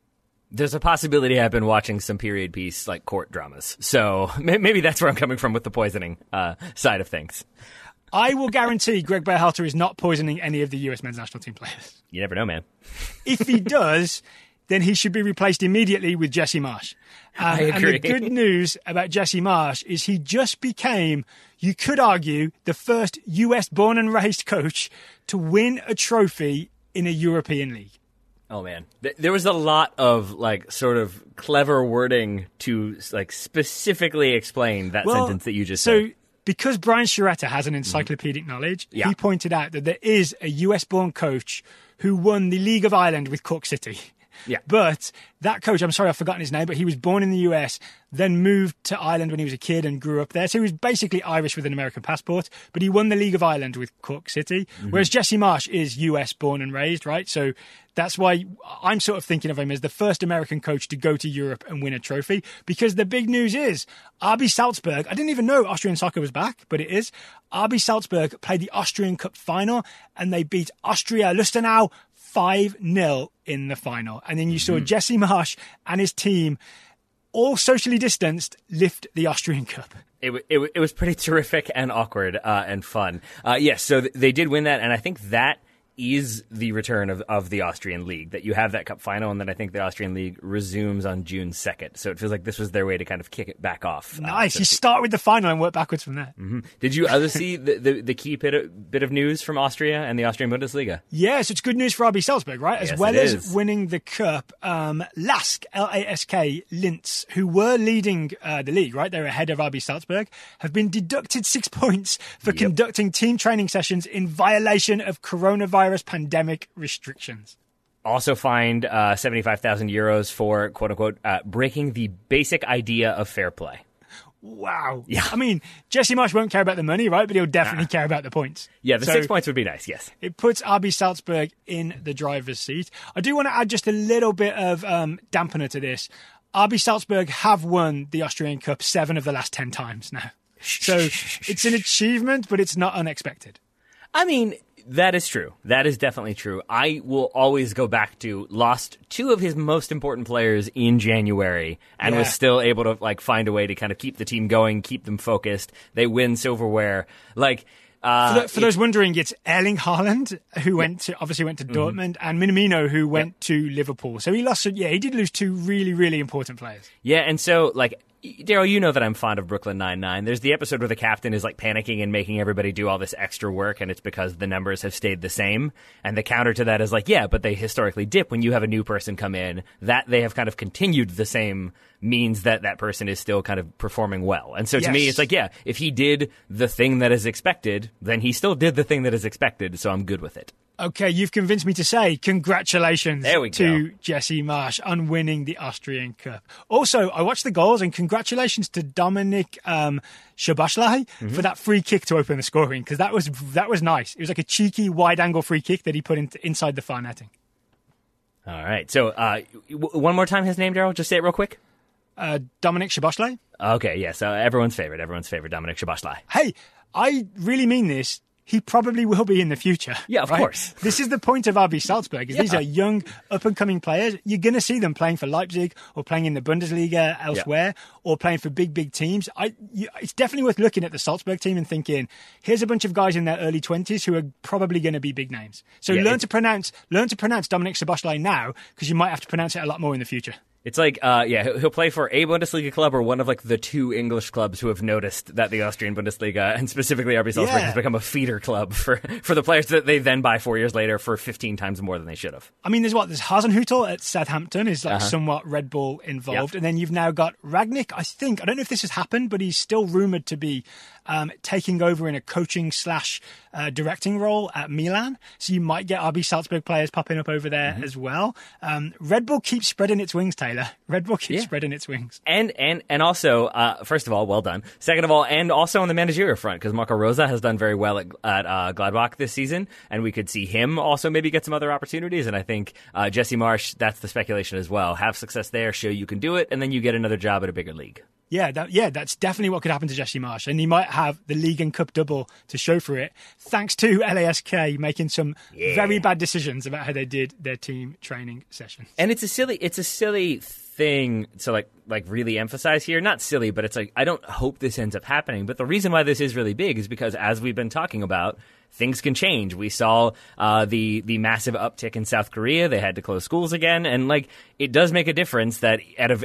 There's a possibility I've been watching some period piece like court dramas. So maybe that's where I'm coming from with the poisoning side of things. I will guarantee Greg Berhalter is not poisoning any of the US men's national team players. You never know, man. If he does... then he should be replaced immediately with Jesse Marsh. I agree. And the good news about Jesse Marsh is he just became, you could argue, the first US born and raised coach to win a trophy in a European league. Oh, man. There was a lot of, like, sort of clever wording to, like, specifically explain that sentence that you just said. Because Brian Shiretta has an encyclopedic knowledge, he pointed out that there is a US born coach who won the League of Ireland with Cork City. Yeah. But that coach, I'm sorry, I've forgotten his name, but he was born in the US, then moved to Ireland when he was a kid and grew up there. So he was basically Irish with an American passport, but he won the League of Ireland with Cork City, whereas Jesse Marsh is US born and raised, right? So that's why I'm sort of thinking of him as the first American coach to go to Europe and win a trophy, because the big news is RB Salzburg, I didn't even know Austrian soccer was back, but it is. RB Salzburg played the Austrian Cup final and they beat Austria Lustenau 5-0 in the final. And then you saw Jesse Marsh and his team, all socially distanced, lift the Austrian Cup. It was pretty terrific and awkward and fun. So they did win that, and I think that is the return of the Austrian League, that you have that cup final, and then I think the Austrian League resumes on June 2nd. So it feels like this was their way to kind of kick it back off. Nice. So you start with the final and work backwards from there. Mm-hmm. Did you other see the key bit of news from Austria and the Austrian Bundesliga? Yes, it's good news for RB Salzburg, right? As yes, well as is. Winning the cup, LASK, L-A-S-K, Linz, who were leading the league, right? They're ahead of RB Salzburg, have been deducted 6 points for conducting team training sessions in violation of coronavirus pandemic restrictions. Also fined €75,000 for, quote-unquote, breaking the basic idea of fair play. Wow. Yeah. I mean, Jesse Marsh won't care about the money, right? But he'll definitely care about the points. Yeah, the 6 points would be nice, yes. It puts RB Salzburg in the driver's seat. I do want to add just a little bit of dampener to this. RB Salzburg have won the Austrian Cup 7 of the last 10 times now. So it's an achievement, but it's not unexpected. I mean... that is true. That is definitely true. I will always go back to lost two of his most important players in January and was still able to like find a way to kind of keep the team going, keep them focused. They win silverware. Like for those wondering, it's Erling Haaland who went to Dortmund and Minamino who went to Liverpool. So he lost. Yeah, he did lose two really, really important players. Yeah, and so like. Daryl, you know that I'm fond of Brooklyn Nine-Nine. There's the episode where the captain is like panicking and making everybody do all this extra work, and it's because the numbers have stayed the same. And the counter to that is like, yeah, but they historically dip when you have a new person come in. That they have kind of continued the same means that that person is still kind of performing well. And so to me, it's like, yeah, if he did the thing that is expected, then he still did the thing that is expected, so I'm good with it. Okay, you've convinced me to say congratulations to Jesse Marsh on winning the Austrian Cup. Also, I watched the goals, and congratulations to Dominic Szoboszlai for that free kick to open the scoring, because that was nice. It was like a cheeky wide-angle free kick that he put inside the far netting. All right, so one more time his name, Daryl. Just say it real quick. Dominic Szoboszlai. Okay, so everyone's favorite, Dominic Szoboszlai. Hey, I really mean this. He probably will be in the future. Yeah, of course. This is the point of RB Salzburg. Is These are young, up-and-coming players. You're going to see them playing for Leipzig or playing in the Bundesliga elsewhere or playing for big teams. It's definitely worth looking at the Salzburg team and thinking, here's a bunch of guys in their early 20s who are probably going to be big names. So learn to pronounce Dominic Szoboszlai now, because you might have to pronounce it a lot more in the future. It's like, he'll play for a Bundesliga club or one of, like, the two English clubs who have noticed that the Austrian Bundesliga, and specifically RB Salzburg, has become a feeder club for the players that they then buy 4 years later for 15 times more than they should have. I mean, there's Hasenhüttl at Southampton is, like, somewhat Red Bull involved, and then you've now got Rangnick, I think. I don't know if this has happened, but he's still rumoured to be taking over in a coaching / directing role at Milan. So you might get RB Salzburg players popping up over there as well. Red Bull keeps spreading its wings, Taylor. Red Bull keeps spreading its wings. And also, first of all, well done. Second of all, and also on the managerial front, because Marco Rosa has done very well at Gladbach this season, and we could see him also maybe get some other opportunities. And I think Jesse Marsh, that's the speculation as well. Have success there, show you can do it, and then you get another job at a bigger league. That's definitely what could happen to Jesse Marsh. And he might have the league and cup double to show for it, thanks to LASK making some very bad decisions about how they did their team training sessions. And it's a silly thing to like really emphasize here. Not silly, but it's like, I don't hope this ends up happening. But the reason why this is really big is because, as we've been talking about, things can change. We saw the massive uptick in South Korea. They had to close schools again, and it does make a difference that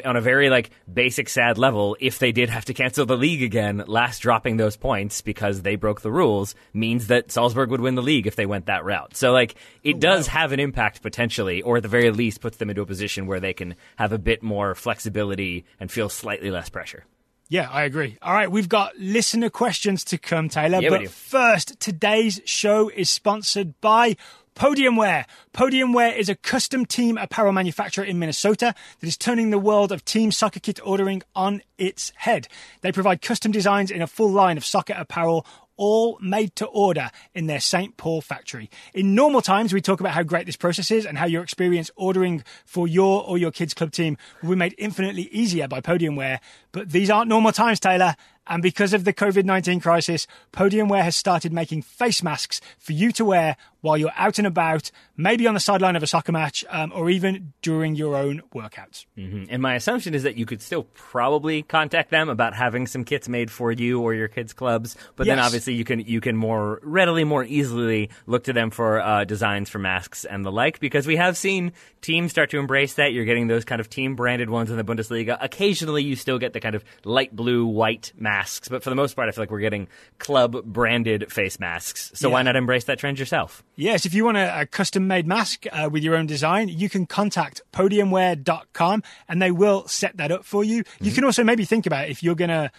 on a very basic sad level, if they did have to cancel the league again, last dropping those points because they broke the rules means that Salzburg would win the league if they went that route. So it does have an impact potentially, or at the very least puts them into a position where they can have a bit more flexibility and feel slightly less pressure. Yeah, I agree. All right, we've got listener questions to come, Taylor. Yeah, but first, today's show is sponsored by Podiumware. Podiumware is a custom team apparel manufacturer in Minnesota that is turning the world of team soccer kit ordering on its head. They provide custom designs in a full line of soccer apparel, all made to order in their St. Paul factory. In normal times, we talk about how great this process is and how your experience ordering for your or your kids' club team will be made infinitely easier by Podiumware. But these aren't normal times, Taylor. And because of the COVID-19 crisis, Podiumware has started making face masks for you to wear while you're out and about, maybe on the sideline of a soccer match, or even during your own workouts. And my assumption is that you could still probably contact them about having some kits made for you or your kids' clubs. But then obviously you can more readily, more easily look to them for designs for masks and the like, because we have seen teams start to embrace that. You're getting those kind of team-branded ones in the Bundesliga. Occasionally you still get the kind of light blue, white masks, but for the most part, I feel like we're getting club-branded face masks. So why not embrace that trend yourself? Yes, if you want a custom-made mask with your own design, you can contact podiumware.com and they will set that up for you. You can also maybe think about if you're going to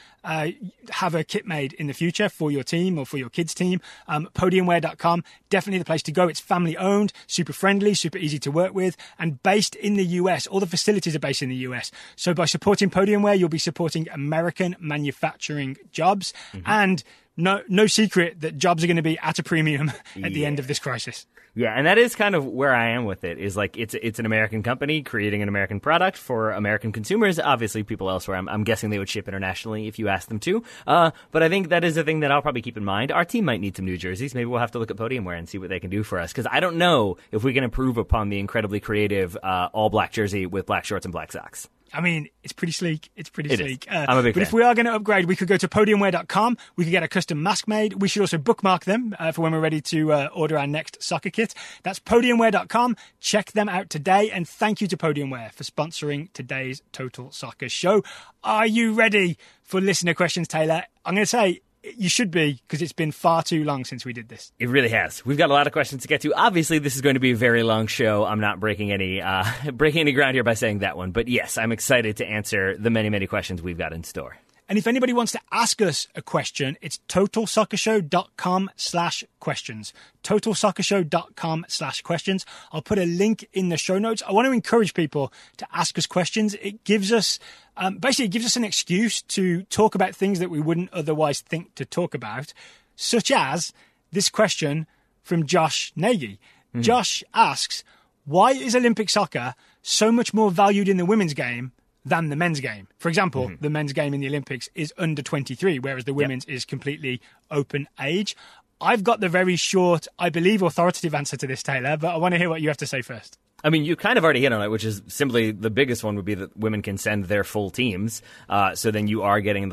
have a kit made in the future for your team or for your kids' team. Podiumware.com, definitely the place to go. It's family-owned, super friendly, super easy to work with, and based in the US. All the facilities are based in the US. So by supporting Podiumware, you'll be supporting American manufacturing jobs. And no secret that jobs are going to be at a premium at the end of this crisis. Yeah, and that is kind of where I am with it, is it's an American company creating an American product for American consumers. Obviously, people elsewhere, I'm guessing they would ship internationally if you asked them to. But I think that is a thing that I'll probably keep in mind. Our team might need some new jerseys. Maybe we'll have to look at Podiumware and see what they can do for us, because I don't know if we can improve upon the incredibly creative all-black jersey with black shorts and black socks. I mean, it's pretty sleek. I'm a big fan. If we are going to upgrade, we could go to podiumware.com. We could get a custom mask made. We should also bookmark them for when we're ready to order our next soccer kit. That's podiumware.com. Check them out today. And thank you to Podiumware for sponsoring today's Total Soccer Show. Are you ready for listener questions, Taylor? I'm going to say you should be, because it's been far too long since we did this. It really has. We've got a lot of questions to get to. Obviously, this is going to be a very long show. I'm not breaking any ground here by saying that one. But yes, I'm excited to answer the many, many questions we've got in store. And if anybody wants to ask us a question, it's totalsoccershow.com/questions. totalsoccershow.com/questions. I'll put a link in the show notes. I want to encourage people to ask us questions. It gives us an excuse to talk about things that we wouldn't otherwise think to talk about, such as this question from Josh Nagy. Josh asks, why is Olympic soccer so much more valued in the women's game than the men's game? For example, the men's game in the Olympics is under 23, whereas the women's is completely open age. I've got the very short, I believe, authoritative answer to this, Taylor, but I want to hear what you have to say first. I mean, you kind of already hit on it, which is simply the biggest one would be that women can send their full teams. So then you are getting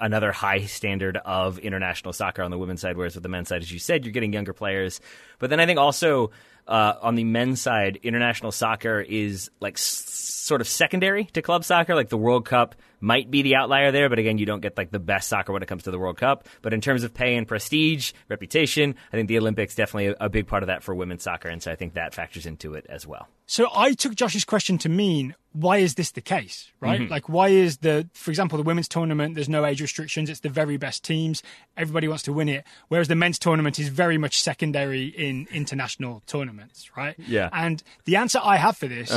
another high standard of international soccer on the women's side, whereas with the men's side, as you said, you're getting younger players. But then I think also on the men's side, international soccer is sort of secondary to club soccer. Like the World Cup might be the outlier there, but again, you don't get the best soccer when it comes to the World Cup. But in terms of pay and prestige, reputation, I think the Olympics definitely a big part of that for women's soccer, and so I think that factors into it as well. So I took Josh's question to mean, why is this the case, right? Mm-hmm. Like, why is for example, the women's tournament, there's no age restrictions. It's the very best teams. Everybody wants to win it. Whereas the men's tournament is very much secondary in international tournaments, right? Yeah. And the answer I have for this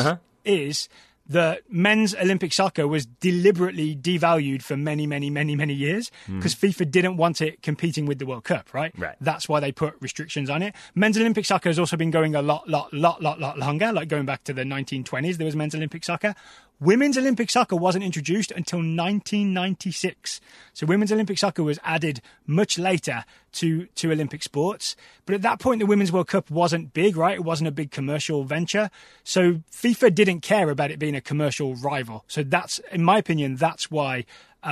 is that men's Olympic soccer was deliberately devalued for many, many, many, many years because FIFA didn't want it competing with the World Cup, right? Right. That's why they put restrictions on it. Men's Olympic soccer has also been going a lot longer, like going back to the 1920s, there was men's Olympic soccer. Women's Olympic soccer wasn't introduced until 1996. So women's Olympic soccer was added much later to Olympic sports. But at that point, the Women's World Cup wasn't big, right? It wasn't a big commercial venture. So FIFA didn't care about it being a commercial rival. So that's, in my opinion, that's why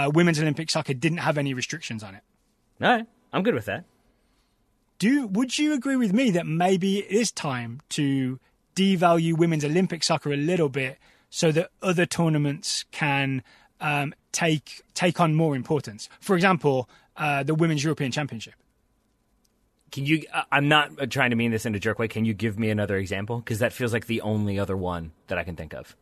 women's Olympic soccer didn't have any restrictions on it. All right. I'm good with that. Would you agree with me that maybe it is time to devalue women's Olympic soccer a little bit so that other tournaments can take on more importance? For example, the Women's European Championship. Can you? I'm not trying to mean this in a jerk way. Can you give me another example? Because that feels like the only other one that I can think of.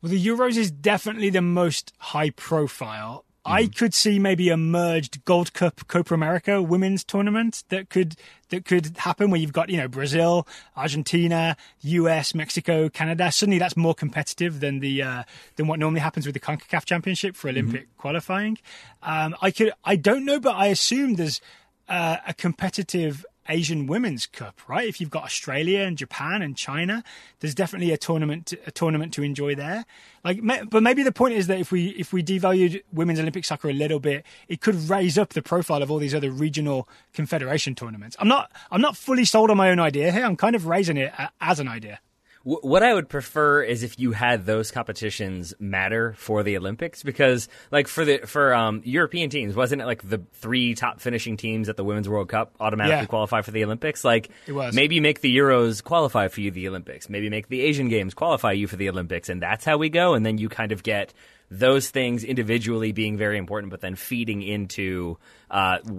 Well, the Euros is definitely the most high profile. Mm-hmm. I could see maybe a merged Gold Cup Copa America women's tournament that could happen where you've got, you know, Brazil, Argentina, US, Mexico, Canada. Suddenly that's more competitive than what normally happens with the CONCACAF Championship for Olympic qualifying. I don't know, but I assume there's a competitive Asian Women's Cup, right? If you've got Australia and Japan and China, there's definitely a tournament to enjoy there. Like, but maybe the point is that if we devalued women's Olympic soccer a little bit, it could raise up the profile of all these other regional confederation tournaments. I'm not fully sold on my own idea here. I'm kind of raising it as an idea. What I would prefer is if you had those competitions matter for the Olympics, because like for European teams, wasn't it like the three top finishing teams at the Women's World Cup automatically qualify for the Olympics? Like, it was. Maybe make the Euros qualify for you the Olympics, maybe make the Asian Games qualify you for the Olympics, and that's how we go. And then you kind of get those things individually being very important, but then feeding into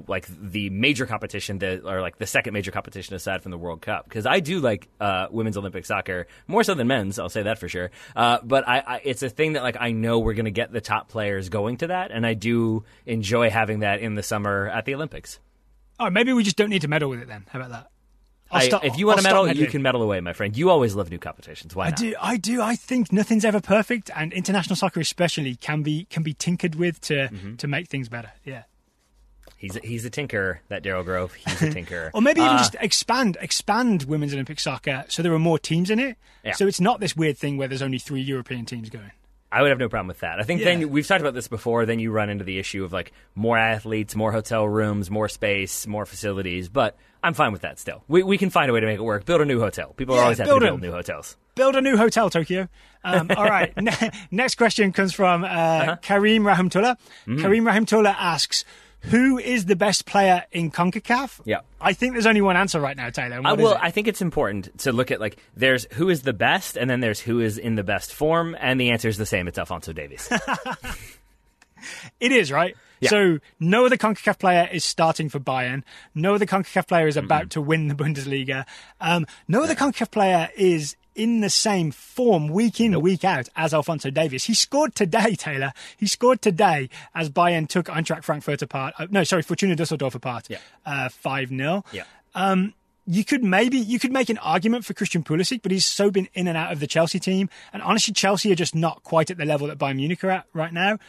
like the major competition or like the second major competition aside from the World Cup. Because I do like women's Olympic soccer more so than men's, I'll say that for sure. But it's a thing that like I know we're going to get the top players going to that, and I do enjoy having that in the summer at the Olympics. Oh, maybe we just don't need to meddle with it then. How about that? If you want to medal, you can medal away, my friend. You always love new competitions. Why not? I do. I think nothing's ever perfect, and international soccer especially can be tinkered with to make things better. Yeah. He's a tinkerer, that Daryl Grove. He's a tinkerer. Or maybe even just expand women's Olympic soccer so there are more teams in it. Yeah. So it's not this weird thing where there's only three European teams going. I would have no problem with that. I think then we've talked about this before. Then you run into the issue of like more athletes, more hotel rooms, more space, more facilities. But I'm fine with that still. We can find a way to make it work. Build a new hotel. People are always happy to build new hotels. Build a new hotel, Tokyo. All right. Next question comes from Karim Rahimtullah. Mm-hmm. Karim Rahimtullah asks, who is the best player in CONCACAF? Yeah. I think there's only one answer right now, Taylor. I think it's important to look at, like, there's who is the best, and then there's who is in the best form, and the answer is the same. It's Alphonso Davies. It is, right? Yeah. So no other CONCACAF player is starting for Bayern. No other CONCACAF player is about to win the Bundesliga. No other CONCACAF player is in the same form week in, week out as Alphonso Davies. He scored today, Taylor. He scored today as Bayern took Eintracht Frankfurt apart. Fortuna Düsseldorf apart. 5-0. Yeah. You could make an argument for Christian Pulisic, but he's so been in and out of the Chelsea team. And honestly, Chelsea are just not quite at the level that Bayern Munich are at right now.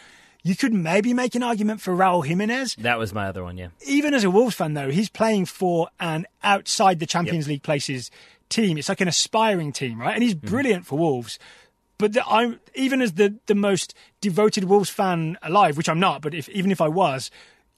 You could maybe make an argument for Raul Jimenez. That was my other one, yeah. Even as a Wolves fan, though, he's playing for an outside the Champions League places team. It's like an aspiring team, right? And he's brilliant for Wolves. But even as the most devoted Wolves fan alive, which I'm not, but even if I was,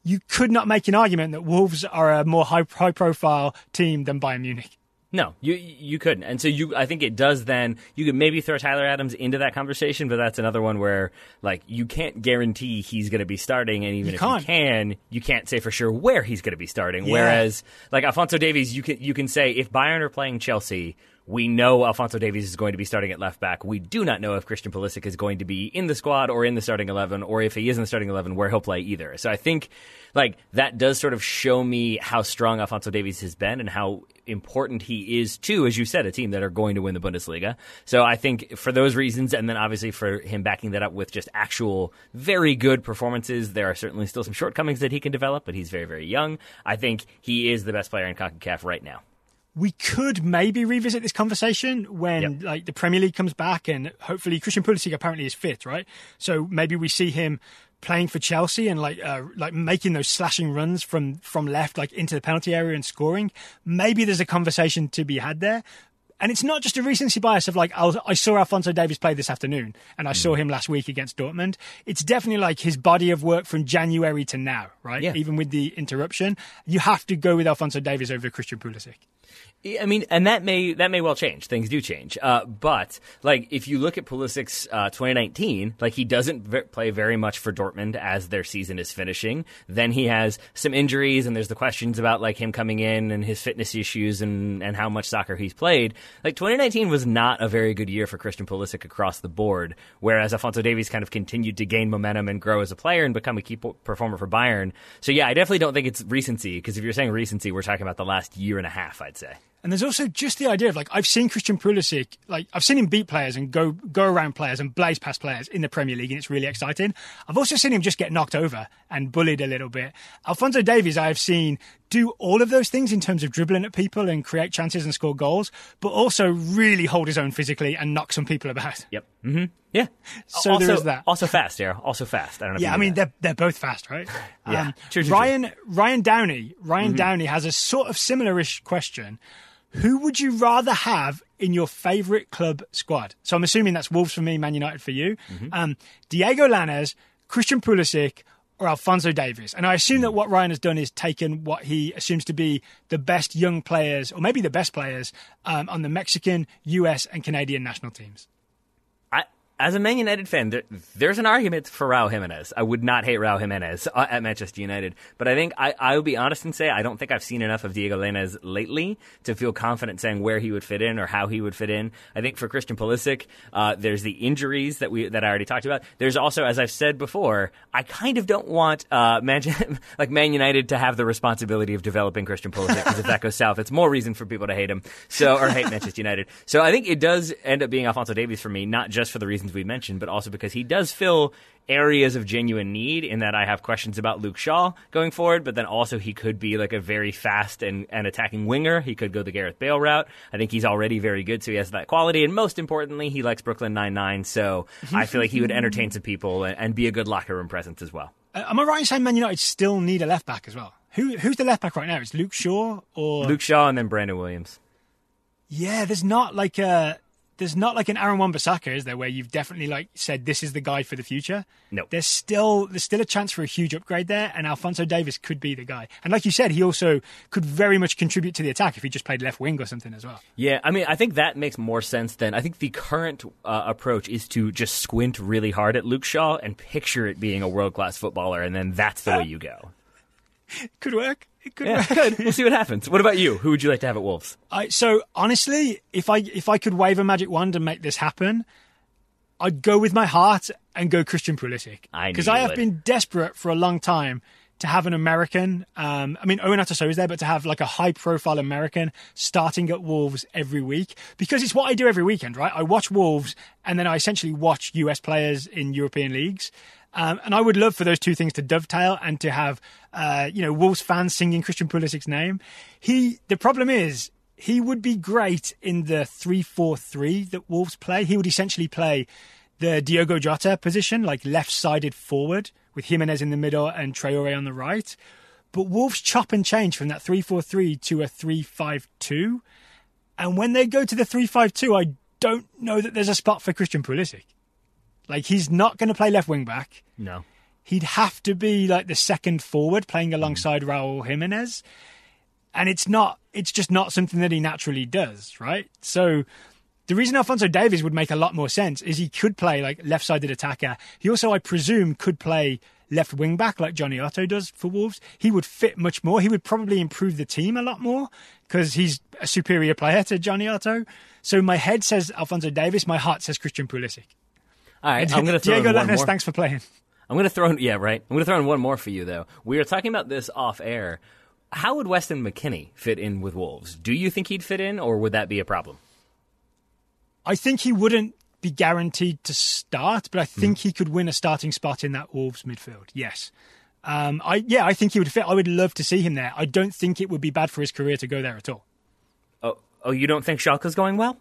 you could not make an argument that Wolves are a more high-profile team than Bayern Munich. No, you couldn't. And so I think it does then, you could maybe throw Tyler Adams into that conversation, but that's another one where, like, you can't guarantee he's going to be starting, and even if you can, you can't say for sure where he's going to be starting. Yeah. Whereas, like, Alphonso Davies, you can say if Bayern are playing Chelsea, We know Alphonso Davies is going to be starting at left back. We do not know if Christian Pulisic is going to be in the squad or in the starting 11, or if he is in the starting 11, where he'll play either. So I think like that does sort of show me how strong Alphonso Davies has been and how important he is to, as you said, a team that are going to win the Bundesliga. So I think for those reasons, and then obviously for him backing that up with just actual very good performances, there are certainly still some shortcomings that he can develop, but he's very, very young. I think he is the best player in CONCACAF right now. We could maybe revisit this conversation when like the Premier League comes back, and hopefully Christian Pulisic apparently is fit, right? So maybe we see him playing for Chelsea and like making those slashing runs from left, like into the penalty area and scoring. Maybe there's a conversation to be had there. And it's not just a recency bias of like, I saw Alphonso Davies play this afternoon and I saw him last week against Dortmund. It's definitely like his body of work from January to now, right? Yeah. Even with the interruption, you have to go with Alphonso Davies over Christian Pulisic. I mean, and that may well change. Things do change. But, like, if you look at Pulisic's 2019, like, he doesn't play very much for Dortmund as their season is finishing. Then he has some injuries, and there's the questions about, like, him coming in and his fitness issues and how much soccer he's played. Like, 2019 was not a very good year for Christian Pulisic across the board, whereas Alphonso Davies kind of continued to gain momentum and grow as a player and become a key performer for Bayern. So, yeah, I definitely don't think it's recency, because if you're saying recency, we're talking about the last year and a half, I'd say. And there's also just the idea of, like, I've seen Christian Pulisic, like, I've seen him beat players and go around players and blaze past players in the Premier League, and it's really exciting. I've also seen him just get knocked over and bullied a little bit. Alphonso Davies, I have seen do all of those things in terms of dribbling at people and create chances and score goals, but also really hold his own physically and knock some people about. Yep. Mm-hmm. Yeah. So also, there is that. Also fast, yeah. Also fast. I don't know. Yeah, I mean, they're both fast, right? Yeah. True. Ryan Downey has a sort of similar-ish question. Who would you rather have in your favourite club squad? So I'm assuming that's Wolves for me, Man United for you. Mm-hmm. Diego Lainez, Christian Pulisic, or Alphonso Davies. And I assume that what Ryan has done is taken what he assumes to be the best young players, or maybe the best players, on the Mexican, US, and Canadian national teams. As a Man United fan, there's an argument for Raul Jimenez. I would not hate Raul Jimenez at Manchester United. But I think I will be honest and say I don't think I've seen enough of Diego Lainez lately to feel confident saying where he would fit in or how he would fit in. I think for Christian Pulisic, there's the injuries that I already talked about. There's also, as I've said before, I kind of don't want Man United to have the responsibility of developing Christian Pulisic, because if that goes south, it's more reason for people to hate him or hate Manchester United. So I think it does end up being Alphonso Davies for me, not just for the reasons we mentioned, but also because he does fill areas of genuine need, in that I have questions about Luke Shaw going forward, but then also he could be like a very fast and attacking winger. He could go the Gareth Bale route. I think he's already very good, so he has that quality, and most importantly, he likes Brooklyn Nine-Nine, so I feel like he would entertain some people and be a good locker room presence as well. Am I right in saying Man United still need a left-back as well? Who's the left-back right now? It's Luke Shaw and then Brandon Williams. Yeah, there's not like an Aaron Wan-Bissaka, is there, where you've definitely like said this is the guy for the future? No. There's still a chance for a huge upgrade there, and Alphonso Davies could be the guy. And like you said, he also could very much contribute to the attack if he just played left wing or something as well. Yeah, I mean, I think that makes more sense than... I think the current approach is to just squint really hard at Luke Shaw and picture it being a world-class footballer, and then that's the way you go. Could work. It could. We'll see what happens. What about you? Who would you like to have at Wolves? So honestly, if I could wave a magic wand and make this happen, I'd go with my heart and go Christian Pulisic. Because I have been desperate for a long time to have an American. I mean, Owen Ataso is there, but to have like a high-profile American starting at Wolves every week, because it's what I do every weekend, right? I watch Wolves, and then I essentially watch US players in European leagues. And I would love for those two things to dovetail and to have, Wolves fans singing Christian Pulisic's name. The problem is he would be great in the 3-4-3 that Wolves play. He would essentially play the Diogo Jota position, like left-sided forward with Jimenez in the middle and Traore on the right. But Wolves chop and change from that 3-4-3 to a 3-5-2. And when they go to the 3-5-2, I don't know that there's a spot for Christian Pulisic. Like, he's not going to play left wing back. No. He'd have to be like the second forward playing alongside Raul Jimenez. And it's just not something that he naturally does, right? So the reason Alphonso Davies would make a lot more sense is he could play like left-sided attacker. He also, I presume, could play left wing back like Johnny Otto does for Wolves, he would fit much more. He would probably improve the team a lot more because he's a superior player to Johnny Otto. So my head says Alphonso Davies, my heart says Christian Pulisic. All right, I'm going to throw Diego Lainez, thanks for playing. I'm going to throw in one more for you, though. We were talking about this off air. How would Weston McKennie fit in with Wolves? Do you think he'd fit in, or would that be a problem? I think he wouldn't be guaranteed to start, but I think he could win a starting spot in that Wolves midfield, yes. I think he would fit. I would love to see him there. I don't think it would be bad for his career to go there at all. Oh, you don't think Schalke's going well?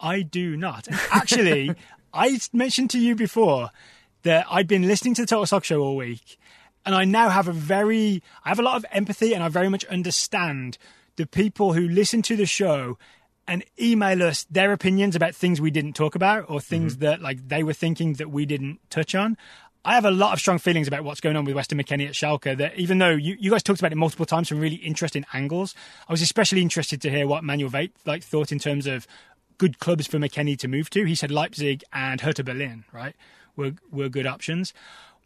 I do not. Actually, I mentioned to you before that I'd been listening to the Total Soccer Show all week, and I now have I have a lot of empathy, and I very much understand the people who listen to the show and email us their opinions about things we didn't talk about or things that they were thinking that we didn't touch on. I have a lot of strong feelings about what's going on with Weston McKennie at Schalke, that even though you guys talked about it multiple times from really interesting angles, I was especially interested to hear what Manuel Veit thought in terms of good clubs for McKennie to move to. He said Leipzig and Hertha Berlin, right, were good options.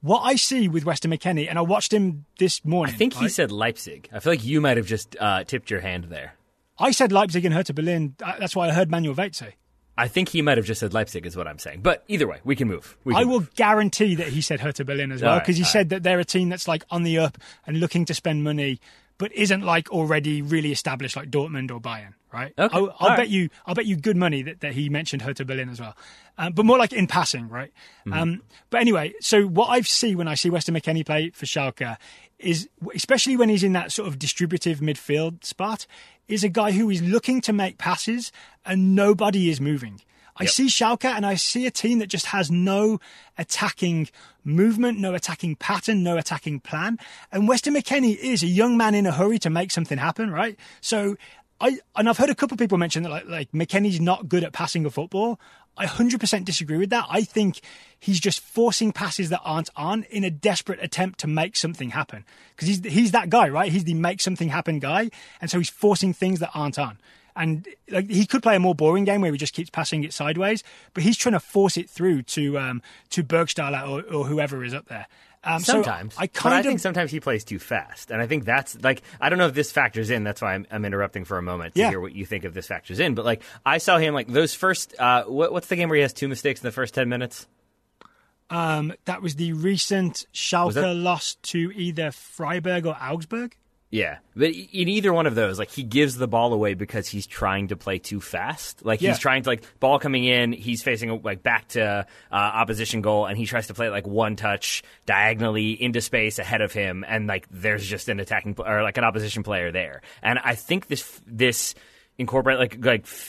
What I see with Weston McKennie, and I watched him this morning. I think he said Leipzig. I feel like you might have just tipped your hand there. I said Leipzig and Hertha Berlin. That's what I heard Manuel Veit say. I think he might have just said Leipzig is what I'm saying. But either way, we can move. I will guarantee that he said Hertha Berlin as well, because he said that they're a team that's on the up and looking to spend money, but isn't already really established like Dortmund or Bayern, right? Okay. I'll bet you good money that he mentioned Hertha Berlin as well, but more in passing, right? Mm-hmm. But anyway, so what I see when I see Weston McKennie play for Schalke is, especially when he's in that sort of distributive midfield spot, is a guy who is looking to make passes and nobody is moving. I see Schalke and I see a team that just has no attacking movement, no attacking pattern, no attacking plan. And Weston McKennie is a young man in a hurry to make something happen, right? So I've heard a couple of people mention that McKennie's not good at passing a football. I 100% disagree with that. I think he's just forcing passes that aren't on in a desperate attempt to make something happen. Because he's that guy, right? He's the make something happen guy. And so he's forcing things that aren't on. And he could play a more boring game where he just keeps passing it sideways, but he's trying to force it through to Bergstaller or whoever is up there. Sometimes. I think sometimes he plays too fast. And I think that's I don't know if this factors in. That's why I'm interrupting for a moment to hear what you think of this factors in. But I saw him those first, what's the game where he has two mistakes in the first 10 minutes? That was the recent Schalke loss to either Freiburg or Augsburg. Yeah, but in either one of those, he gives the ball away because he's trying to play too fast. He's trying to, ball coming in, he's facing, back to opposition goal, and he tries to play, one touch diagonally into space ahead of him, and, there's just an attacking, or, an opposition player there. And I think this incorporate,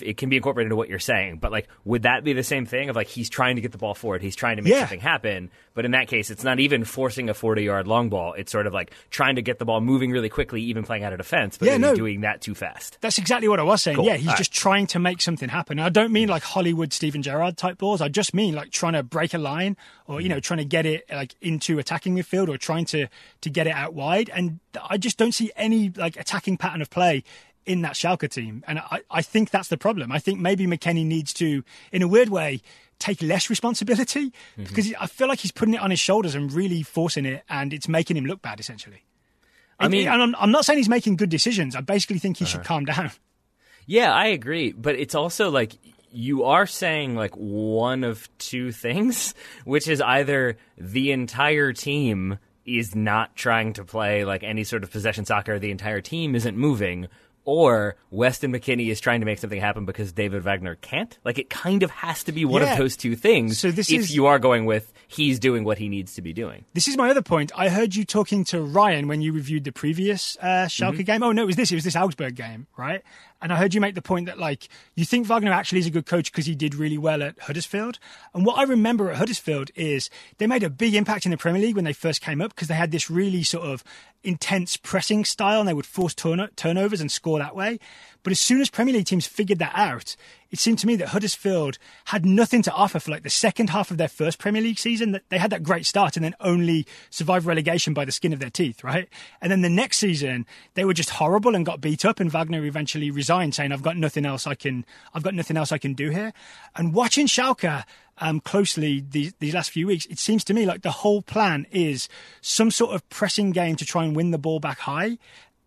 it can be incorporated into what you're saying, but, would that be the same thing of, he's trying to get the ball forward, he's trying to make something happen, but in that case, it's not even forcing a 40-yard long ball, it's sort of, trying to get the ball moving really quickly, even playing out of defense, but doing that too fast. That's exactly what I was saying, cool. Yeah, he's all just trying to make something happen. And I don't mean, Hollywood Steven Gerrard-type balls, I just mean, trying to break a line, or, trying to get it, into attacking midfield, or trying to get it out wide, and I just don't see any, attacking pattern of play in that Schalke team. And I think that's the problem. I think maybe McKennie needs to, in a weird way, take less responsibility because I feel like he's putting it on his shoulders and really forcing it, and it's making him look bad, essentially. I'm not saying he's making good decisions. I basically think he should calm down. Yeah, I agree. But it's also you are saying one of two things, which is either the entire team is not trying to play any sort of possession soccer, the entire team isn't moving, or Weston McKennie is trying to make something happen because David Wagner can't. It kind of has to be one of those two things. So you are going with he's doing what he needs to be doing. This is my other point. I heard you talking to Ryan when you reviewed the previous Schalke game. Oh, no, it was this Augsburg game, right? And I heard you make the point that, you think Wagner actually is a good coach because he did really well at Huddersfield. And what I remember at Huddersfield is they made a big impact in the Premier League when they first came up because they had this really sort of intense pressing style and they would force turnovers and score score that way. But as soon as Premier League teams figured that out, it seemed to me that Huddersfield had nothing to offer for like the second half of their first Premier League season. That they had that great start and then only survived relegation by the skin of their teeth, right? And then the next season, they were just horrible and got beat up, and Wagner eventually resigned, saying, I've got nothing else I can do here. And watching Schalke closely these last few weeks, it seems to me like the whole plan is some sort of pressing game to try and win the ball back high,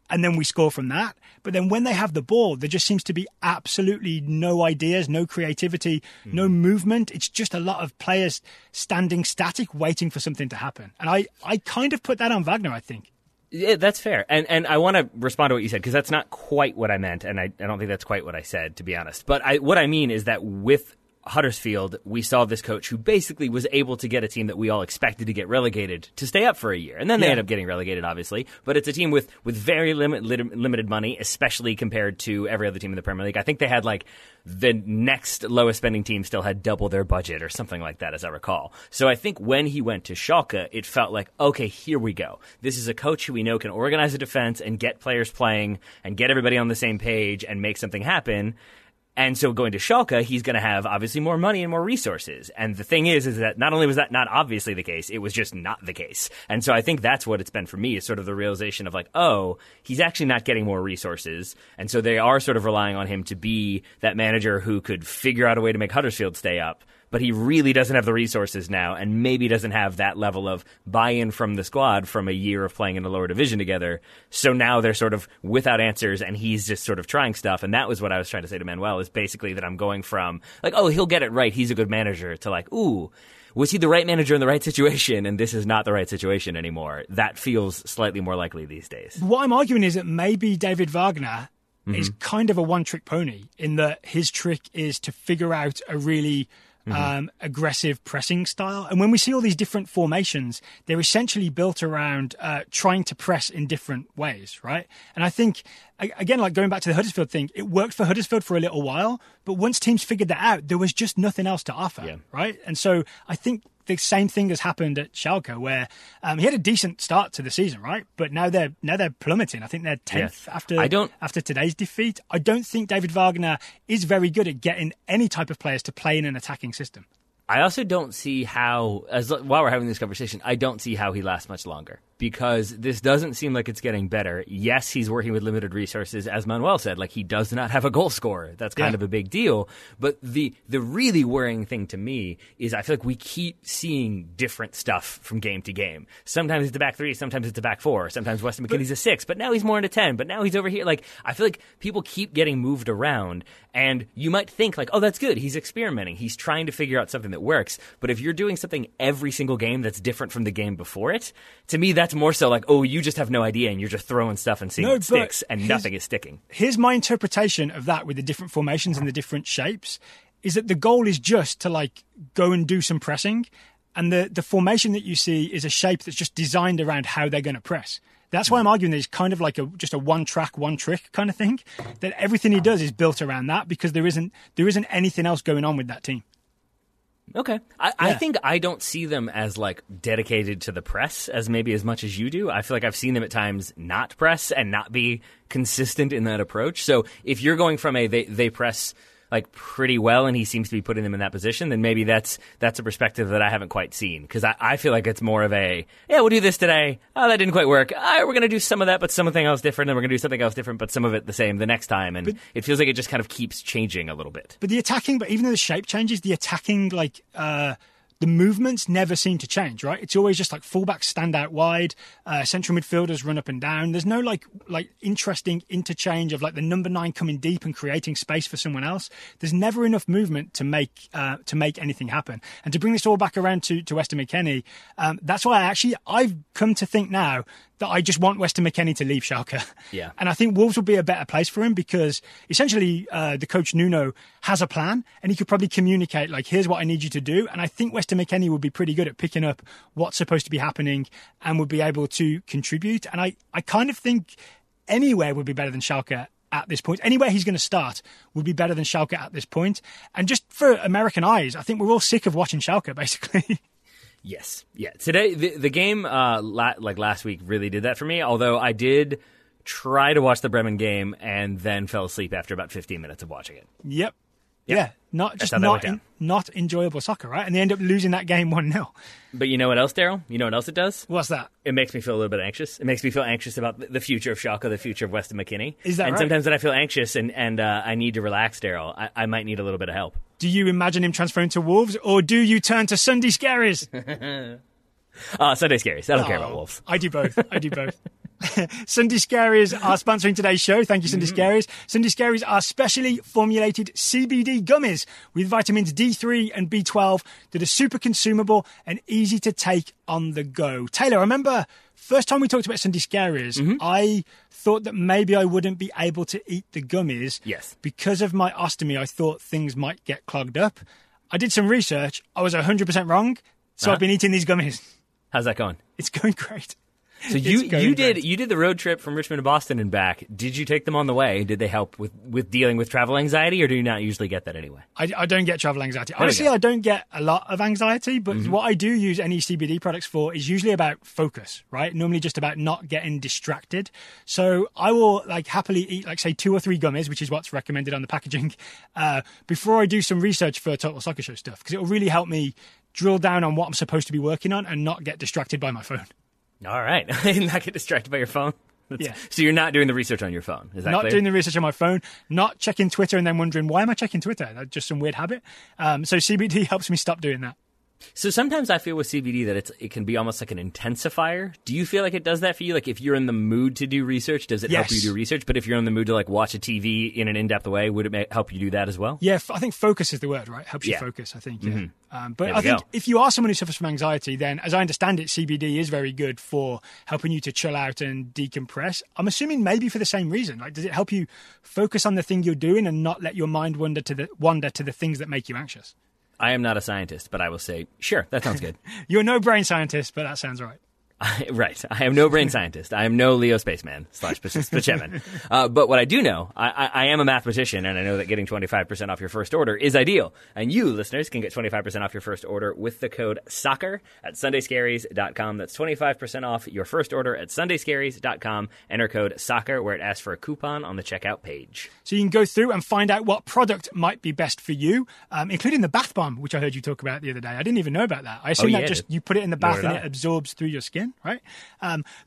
and then we score from that. But then when they have the ball, there just seems to be absolutely no ideas, no creativity, no movement. It's just a lot of players standing static, waiting for something to happen. And I kind of put that on Wagner, I think. Yeah, that's fair. And I want to respond to what you said, because that's not quite what I meant. And I don't think that's quite what I said, to be honest. But what I mean is that with Huddersfield, we saw this coach who basically was able to get a team that we all expected to get relegated to stay up for a year. And then they end up getting relegated, obviously. But it's a team with very limited money, especially compared to every other team in the Premier League. I think they had like the next lowest spending team still had double their budget or something like that, as I recall. So I think when he went to Schalke, it felt like, okay, here we go. This is a coach who we know can organize a defense and get players playing and get everybody on the same page and make something happen. And so going to Schalke, he's going to have obviously more money and more resources. And the thing is that not only was that not obviously the case, it was just not the case. And so I think that's what it's been for me, is sort of the realization of like, oh, he's actually not getting more resources. And so they are sort of relying on him to be that manager who could figure out a way to make Huddersfield stay up. But he really doesn't have the resources now, and maybe doesn't have that level of buy-in from the squad from a year of playing in the lower division together. So now they're sort of without answers, and he's just sort of trying stuff. And that was what I was trying to say to Manuel, is basically that I'm going from like, oh, he'll get it right, he's a good manager, to like, ooh, was he the right manager in the right situation? And this is not the right situation anymore. That feels slightly more likely these days. What I'm arguing is that maybe David Wagner is kind of a one-trick pony, in that his trick is to figure out a really aggressive pressing style. And when we see all these different formations, they're essentially built around trying to press in different ways, right? And I think, again, like going back to the Huddersfield thing, it worked for Huddersfield for a little while, but once teams figured that out, there was just nothing else to offer, right? And so I think the same thing has happened at Schalke, where he had a decent start to the season, right? But now they're plummeting. I think they're 10th after today's defeat. I don't think David Wagner is very good at getting any type of players to play in an attacking system. I also don't see how, while we're having this conversation, I don't see how he lasts much longer, because this doesn't seem like it's getting better. Yes, he's working with limited resources, as Manuel said. Like, he does not have a goal scorer. That's kind of a big deal. But the really worrying thing to me is I feel like we keep seeing different stuff from game to game. Sometimes it's a back three, sometimes it's a back four, sometimes Weston McKennie's a six, but now he's more into 10, but now he's over here. Like, I feel like people keep getting moved around, and you might think like, oh, that's good, he's experimenting, he's trying to figure out something that works. But if you're doing something every single game that's different from the game before it, to me that's more so like, oh, you just have no idea and you're just throwing stuff and seeing what sticks, and nothing is sticking. Here's my interpretation of that with the different formations and the different shapes, is that the goal is just to like go and do some pressing, and the formation that you see is a shape that's just designed around how they're going to press. That's why I'm arguing that it's kind of like just a one-track, one-trick kind of thing, that everything he does is built around that, because there isn't anything else going on with that team. Okay. I think I don't see them as like dedicated to the press as maybe as much as you do. I feel like I've seen them at times not press and not be consistent in that approach. So if you're going from a they press like pretty well and he seems to be putting them in that position, then maybe that's a perspective that I haven't quite seen, because I feel like it's more of a, yeah, we'll do this today. Oh, that didn't quite work. All right, we're going to do some of that but something else different, and we're going to do something else different but some of it the same the next time. And it feels like it just kind of keeps changing a little bit. But the attacking, even though the shape changes, the attacking like the movements never seem to change, right? It's always just like fullbacks stand out wide, central midfielders run up and down. There's no like interesting interchange of like the number 9 coming deep and creating space for someone else. There's never enough movement to make anything happen. And to bring this all back around to Weston McKennie, that's why I've come to think now that I just want Weston McKennie to leave Schalke. Yeah. And I think Wolves would be a better place for him, because essentially the coach Nuno has a plan, and he could probably communicate like, here's what I need you to do. And I think Weston McKennie would be pretty good at picking up what's supposed to be happening and would be able to contribute. And I kind of think anywhere would be better than Schalke at this point. Anywhere he's going to start would be better than Schalke at this point. And just for American eyes, I think we're all sick of watching Schalke, basically. Yes. Yeah. Today, the game last week really did that for me, although I did try to watch the Bremen game, and then fell asleep after about 15 minutes of watching it. Yep. Yeah, not enjoyable soccer, right? And they end up losing that game 1-0. But you know what else, Daryl? You know what else it does? What's that? It makes me feel a little bit anxious. It makes me feel anxious about the future of Schalke, the future of Weston McKennie. Is that right? And sometimes when I feel anxious and I need to relax, Daryl, I might need a little bit of help. Do you imagine him transferring to Wolves, or do you turn to Sunday Scaries? Sunday Scaries. I don't care about Wolves. I do both. Sunday Scaries are sponsoring today's show. Thank you, Sunday Scaries. Sunday Scaries are specially formulated CBD gummies with vitamins D3 and B12 that are super consumable and easy to take on the go. Taylor, I remember first time we talked about Sunday Scaries, I thought that maybe I wouldn't be able to eat the gummies. Yes. Because of my ostomy, I thought things might get clogged up. I did some research. I was 100% wrong. So I've been eating these gummies. How's that going? It's going great. So you did the road trip from Richmond to Boston and back. Did you take them on the way? Did they help with dealing with travel anxiety, or do you not usually get that anyway? I don't get travel anxiety. Honestly, I don't get a lot of anxiety, but what I do use any CBD products for is usually about focus, right? Normally just about not getting distracted. So I will happily eat say 2 or 3 gummies, which is what's recommended on the packaging, before I do some research for Total Soccer Show stuff, because it will really help me drill down on what I'm supposed to be working on and not get distracted by my phone. All right. I did not get distracted by your phone. Yeah. So you're not doing the research on your phone. Is that not clear? Doing the research on my phone, not checking Twitter and then wondering, why am I checking Twitter? That's just some weird habit. So CBD helps me stop doing that. So sometimes I feel with CBD that it can be almost like an intensifier. Do you feel like it does that for you? Like if you're in the mood to do research, does it help you do research? But if you're in the mood to watch a TV in an in-depth way, would it help you do that as well? Yeah, I think focus is the word, right? Helps you focus, I think. Yeah. But I think if you are someone who suffers from anxiety, then as I understand it, CBD is very good for helping you to chill out and decompress. I'm assuming maybe for the same reason. Does it help you focus on the thing you're doing and not let your mind wander to the things that make you anxious? I am not a scientist, but I will say, sure, that sounds good. You're no brain scientist, but that sounds right. Right. I am no brain scientist. I am no Leo Spaceman /Spaceman. But what I do know, I am a mathematician, and I know that getting 25% off your first order is ideal. And you, listeners, can get 25% off your first order with the code SOCCER at sundayscaries.com. That's 25% off your first order at sundayscaries.com. Enter code SOCCER where it asks for a coupon on the checkout page. So you can go through and find out what product might be best for you, including the bath bomb, which I heard you talk about the other day. I didn't even know about that. I assume that just you put it in the bath and it absorbs through your skin. Right?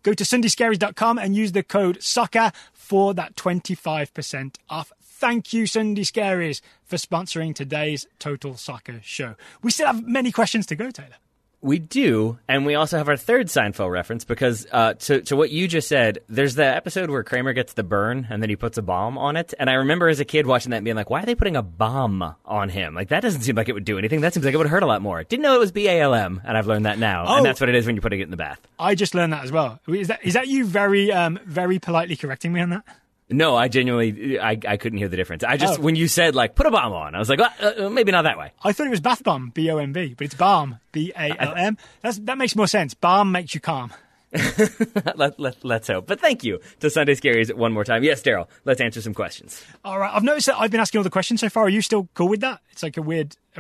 Go to sundayscaries.com and use the code SOCCER for that 25% off. Thank you, Sunday Scaries, for sponsoring today's Total Soccer Show. We still have many questions to go, Taylor. We do, and we also have our third Seinfeld reference because to what you just said, there's the episode where Kramer gets the burn and then he puts a bomb on it. And I remember as a kid watching that and being like, why are they putting a bomb on him? That doesn't seem like it would do anything. That seems like it would hurt a lot more. Didn't know it was BALM, and I've learned that now. Oh, and that's what it is when you're putting it in the bath. I just learned that as well. Is that you very, very politely correcting me on that? No, I genuinely, I couldn't hear the difference. I just, when you said, put a bomb on, I was like, maybe not that way. I thought it was bath bomb, B-O-M-B, but it's balm, B-A-L-M. That makes more sense. Balm makes you calm. Let's hope. But thank you to Sunday Scaries one more time. Yes, Daryl, let's answer some questions. All right. I've noticed that I've been asking all the questions so far. Are you still cool with that? It's a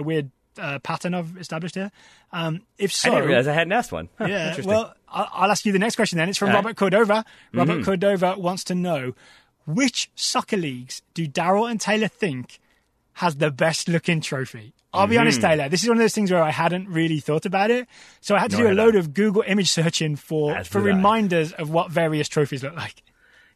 weird pattern I've established here. If so, I didn't realize I hadn't asked one. Huh, yeah, well, I'll ask you the next question then. It's from Robert Cordova. Robert Cordova wants to know, which soccer leagues do Daryl and Taylor think has the best-looking trophy? I'll be honest, Taylor, this is one of those things where I hadn't really thought about it, so I had to do a load of Google image searching for reminders of what various trophies look like.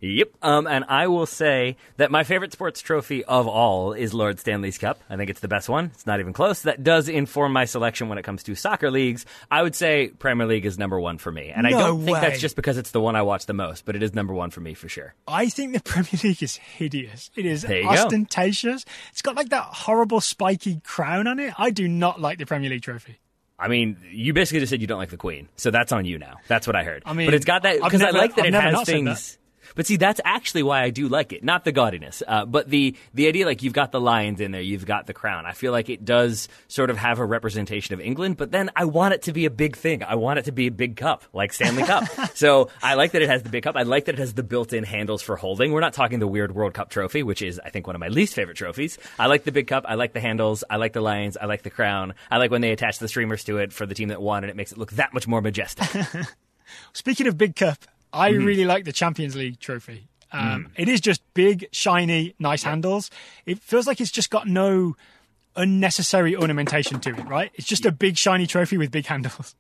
Yep, and I will say that my favorite sports trophy of all is Lord Stanley's Cup. I think it's the best one. It's not even close. That does inform my selection when it comes to soccer leagues. I would say Premier League is number one for me, and I don't think that's just because it's the one I watch the most, but it is number one for me for sure. I think the Premier League is hideous. It is ostentatious. Go. It's got that horrible spiky crown on it. I do not like the Premier League trophy. I mean, you basically just said you don't like the Queen, so that's on you now. That's what I heard. I mean, but it's got that because I like that it has things. But see, that's actually why I do like it. Not the gaudiness, but the idea, you've got the lions in there, you've got the crown. I feel like it does sort of have a representation of England, but then I want it to be a big thing. I want it to be a big cup, like Stanley Cup. So I like that it has the big cup. I like that it has the built-in handles for holding. We're not talking the weird World Cup trophy, which is, I think, one of my least favorite trophies. I like the big cup. I like the handles. I like the lions. I like the crown. I like when they attach the streamers to it for the team that won, and it makes it look that much more majestic. Speaking of big cup, I really like the Champions League trophy. It is just big, shiny, nice handles. It feels like it's just got no unnecessary ornamentation to it, right? It's just a big, shiny trophy with big handles.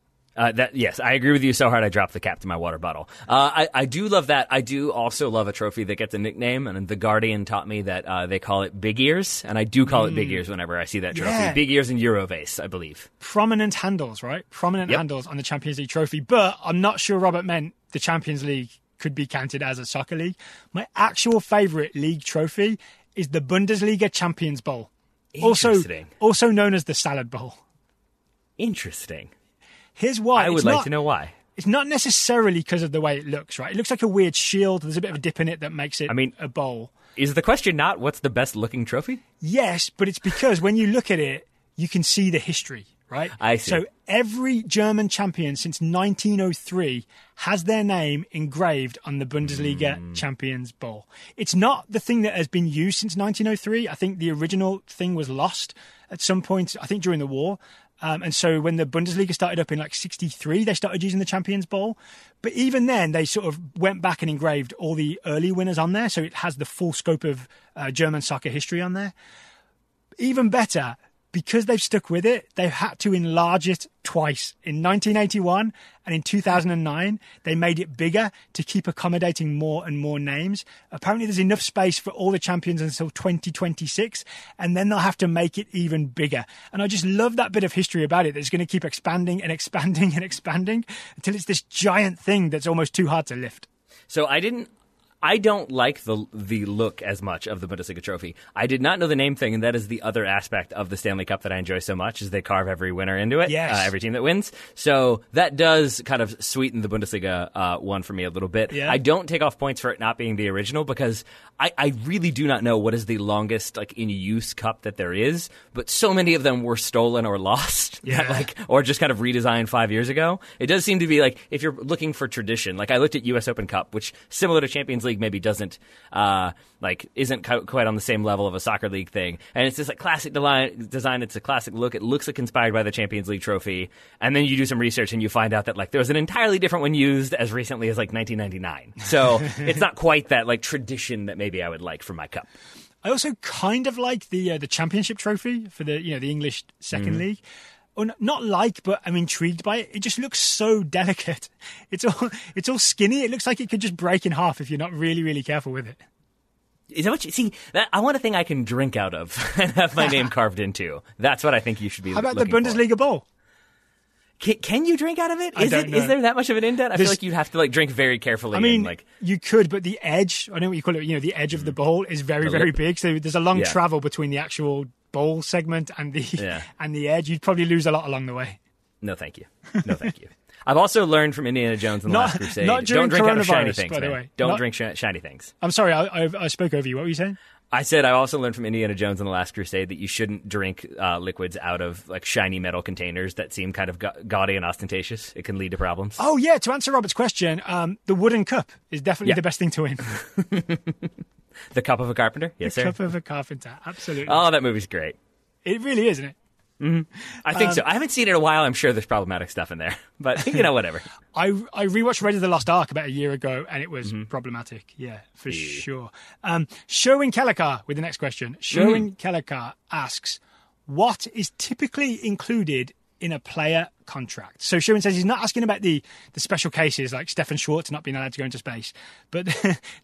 Yes, I agree with you so hard I dropped the cap to my water bottle. I do love that. I do also love a trophy that gets a nickname, and The Guardian taught me that they call it Big Ears, and I do call it Big Ears whenever I see that trophy. Yeah. Big Ears and Eurovase, I believe. Prominent handles, right? Prominent handles on the Champions League trophy, but I'm not sure Robert meant the Champions League could be counted as a soccer league. My actual favourite league trophy is the Bundesliga Champions Bowl, also known as the Salad Bowl. Interesting. Here's why. I would like to know why. It's not necessarily because of the way it looks, right? It looks like a weird shield. There's a bit of a dip in it that makes it a bowl. Is the question not what's the best looking trophy? Yes, but it's because when you look at it, you can see the history, right? I see. So every German champion since 1903 has their name engraved on the Bundesliga Champions Bowl. It's not the thing that has been used since 1903. I think the original thing was lost at some point, I think during the war. And so when the Bundesliga started up in like 1963, they started using the Champions Bowl. But even then, they sort of went back and engraved all the early winners on there. So it has the full scope of German soccer history on there. Even better, because they've stuck with it, they've had to enlarge it twice. In 1981 and in 2009, they made it bigger to keep accommodating more and more names. Apparently, there's enough space for all the champions until 2026, and then they'll have to make it even bigger. And I just love that bit of history about it that's going to keep expanding and expanding and expanding until it's this giant thing that's almost too hard to lift. So I don't like the look as much of the Bundesliga trophy. I did not know the name thing, and that is the other aspect of the Stanley Cup that I enjoy so much, is they carve every winner into it, every team that wins. So that does kind of sweeten the Bundesliga one for me a little bit. Yeah. I don't take off points for it not being the original, because I really do not know what is the longest in-use cup that there is, but so many of them were stolen or lost, or just kind of redesigned 5 years ago. It does seem to be if you're looking for tradition, I looked at US Open Cup, which, similar to Champions League, maybe doesn't isn't quite on the same level of a soccer league thing, and it's just classic design. It's a classic look. It looks inspired by the Champions League trophy, and then you do some research and you find out that there was an entirely different one used as recently as 1999. So it's not quite that tradition that maybe I would like for my cup. I also kind of like the championship trophy for the the English second league. Not but I'm intrigued by it. It just looks so delicate. It's all skinny. It looks like it could just break in half if you're not really, really careful with it. Is that what you see? I want a thing I can drink out of and have my name carved into. That's what I think you should be. How about the Bundesliga bowl? Can you drink out of it? I don't know. Is there that much of an indent? I feel like you'd have to drink very carefully. I mean, you could, but the edge, I don't know what you call it, the edge of the bowl is very, very big. So there's a long travel between the actual bowl segment and the edge. You'd probably lose a lot along the way. No, thank you. I've also learned from Indiana Jones and the Last Crusade. Not during coronavirus, out of shiny things, by the way. Don't drink shiny things. I'm sorry, I spoke over you. What were you saying? I said I also learned from Indiana Jones and the Last Crusade that you shouldn't drink liquids out of shiny metal containers that seem kind of gaudy and ostentatious. It can lead to problems. Oh, yeah. To answer Robert's question, the wooden cup is definitely the best thing to win. The cup of a carpenter? Yes, sir. The cup of a carpenter. Absolutely. Oh, that movie's great. It really is, isn't it? Mm-hmm. I think so. I haven't seen it in a while. I'm sure there's problematic stuff in there, but whatever. I rewatched Raiders of the Lost Ark about a year ago, and it was problematic. Yeah, for sure. Sherwin Kellecar with the next question. Sherwin Kellecar asks, "What is typically included in a player contract?" So Sherwin says he's not asking about the special cases like Stefan Schwarz not being allowed to go into space, but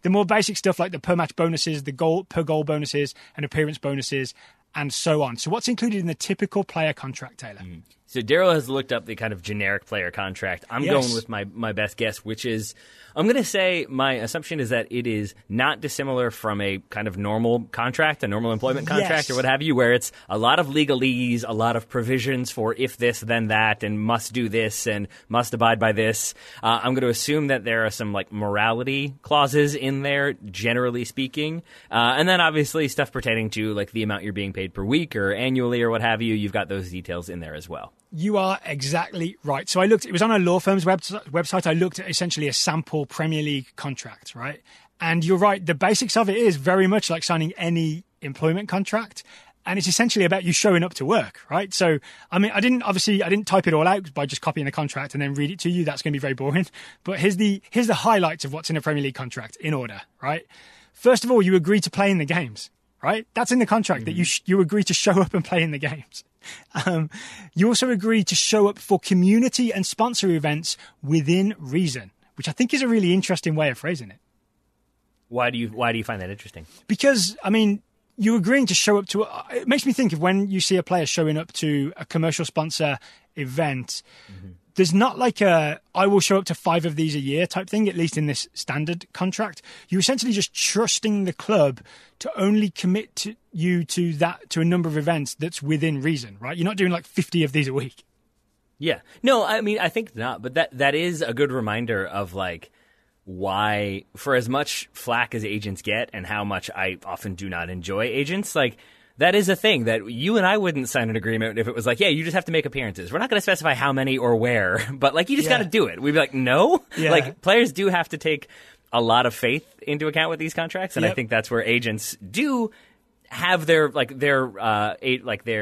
the more basic stuff like the per match bonuses, the per goal bonuses, and appearance bonuses, and so on. So what's included in the typical player contract, Taylor? So Daryl has looked up the kind of generic player contract. I'm going with my best guess, which is, I'm going to say my assumption is that it is not dissimilar from a kind of normal contract, a normal employment contract or what have you, where it's a lot of legalese, a lot of provisions for if this, then that, and must do this, and must abide by this. I'm going to assume that there are some morality clauses in there, generally speaking. And then obviously stuff pertaining to the amount you're being paid per week or annually or what have you. You've got those details in there as well. You are exactly right. So I looked, it was on a law firm's website. I looked at essentially a sample Premier League contract, right? And you're right. The basics of it is very much like signing any employment contract. And it's essentially about you showing up to work, right? So, I mean, I didn't type it all out by just copying the contract and then read it to you. That's going to be very boring. But here's the highlights of what's in a Premier League contract in order, right? First of all, you agree to play in the games, right? That's in the contract, that you agree to show up and play in the games. You also agree to show up for community and sponsor events within reason, which I think is a really interesting way of phrasing it. Why do you find that interesting? Because, I mean, you agreeing to show up to... It makes me think of when you see a player showing up to a commercial sponsor event, there's not like a, I will show up to 5 of these a year type thing, at least in this standard contract. You're essentially just trusting the club to only commit to you to that, to a number of events that's within reason, right? You're not doing like 50 of these a week. Yeah. No, I mean, I think not, but that is a good reminder of like, why, for as much flack as agents get and how much I often do not enjoy agents, like that is a thing that you and I wouldn't sign an agreement if it was like, yeah, you just have to make appearances. We're not going to specify how many or where, but like you just got to do it. We'd be like, no, like players do have to take a lot of faith into account with these contracts. And I think that's where agents do have their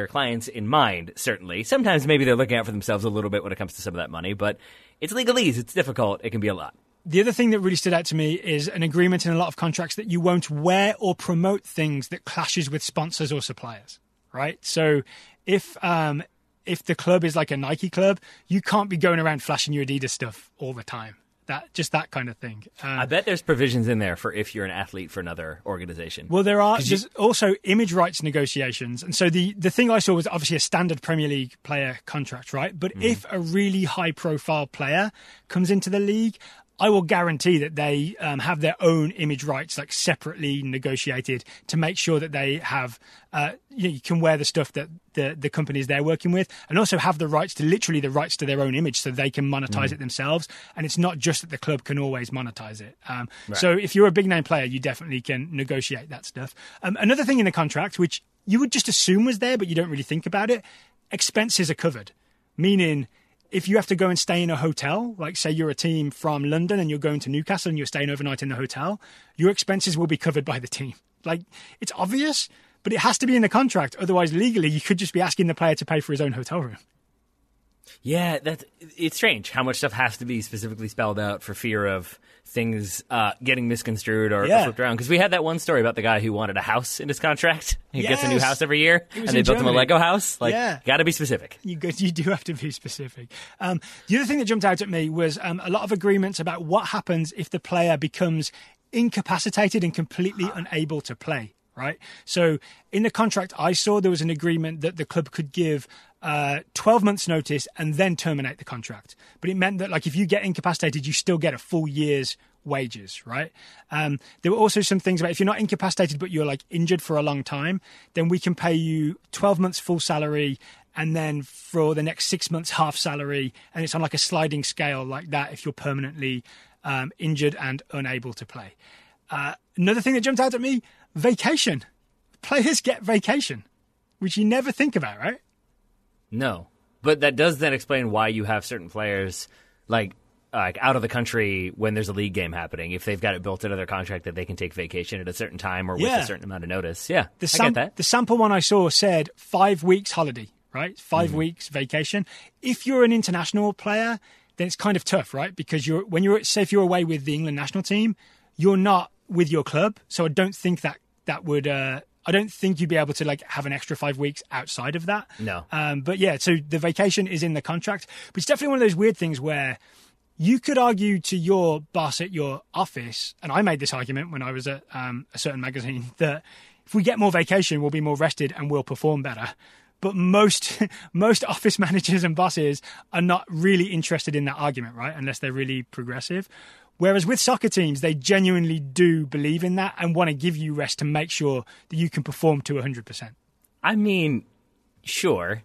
clients in mind, certainly. Sometimes maybe they're looking out for themselves a little bit when it comes to some of that money, but it's legalese. It's difficult. It can be a lot. The other thing that really stood out to me is an agreement in a lot of contracts that you won't wear or promote things that clashes with sponsors or suppliers, right? So if the club is like a Nike club, you can't be going around flashing your Adidas stuff all the time. That kind of thing. I bet there's provisions in there for if you're an athlete for another organization. Well, there are. There's also image rights negotiations. And so the thing I saw was obviously a standard Premier League player contract, right? But if a really high-profile player comes into the league, I will guarantee that they have their own image rights, like separately negotiated, to make sure that they have, you can wear the stuff that the companies they're working with, and also have the rights to literally the rights to their own image, so they can monetize it themselves. And it's not just that the club can always monetize it. So if you're a big name player, you definitely can negotiate that stuff. Another thing in the contract, which you would just assume was there, but you don't really think about it, expenses are covered, meaning, if you have to go and stay in a hotel, like say you're a team from London and you're going to Newcastle and you're staying overnight in the hotel, your expenses will be covered by the team. Like, it's obvious, but it has to be in the contract. Otherwise, legally, you could just be asking the player to pay for his own hotel room. Yeah, it's strange how much stuff has to be specifically spelled out for fear of things getting misconstrued or flipped around. Because we had that one story about the guy who wanted a house in his contract. He gets a new house every year, and they built him a Lego house. Like, got to be specific. You do have to be specific. The other thing that jumped out at me was a lot of agreements about what happens if the player becomes incapacitated and completely unable to play, right? So in the contract I saw, there was an agreement that the club could give 12 months notice and then terminate the contract. But it meant that, like, if you get incapacitated, you still get a full year's wages, right? There were also some things about if you're not incapacitated but you're, like, injured for a long time, then we can pay you 12 months full salary and then for the next 6 months half salary. And it's on, like, a sliding scale like that if you're permanently injured and unable to play. Another thing that jumped out at me, vacation. Players get vacation, which you never think about, right? No, but that does then explain why you have certain players like out of the country when there's a league game happening, if they've got it built into their contract that they can take vacation at a certain time or with a certain amount of notice. Yeah, I get that. The sample one I saw said 5 weeks holiday, right? 5 weeks vacation. If you're an international player, then it's kind of tough, right? Because if you're away with the England national team, you're not with your club, so I don't think that would. I don't think you'd be able to, like, have an extra 5 weeks outside of that. No. But yeah, so the vacation is in the contract. But it's definitely one of those weird things where you could argue to your boss at your office, and I made this argument when I was at a certain magazine, that if we get more vacation, we'll be more rested and we'll perform better. But most office managers and bosses are not really interested in that argument, right? Unless they're really progressive. Whereas with soccer teams, they genuinely do believe in that and want to give you rest to make sure that you can perform to 100%. I mean, sure.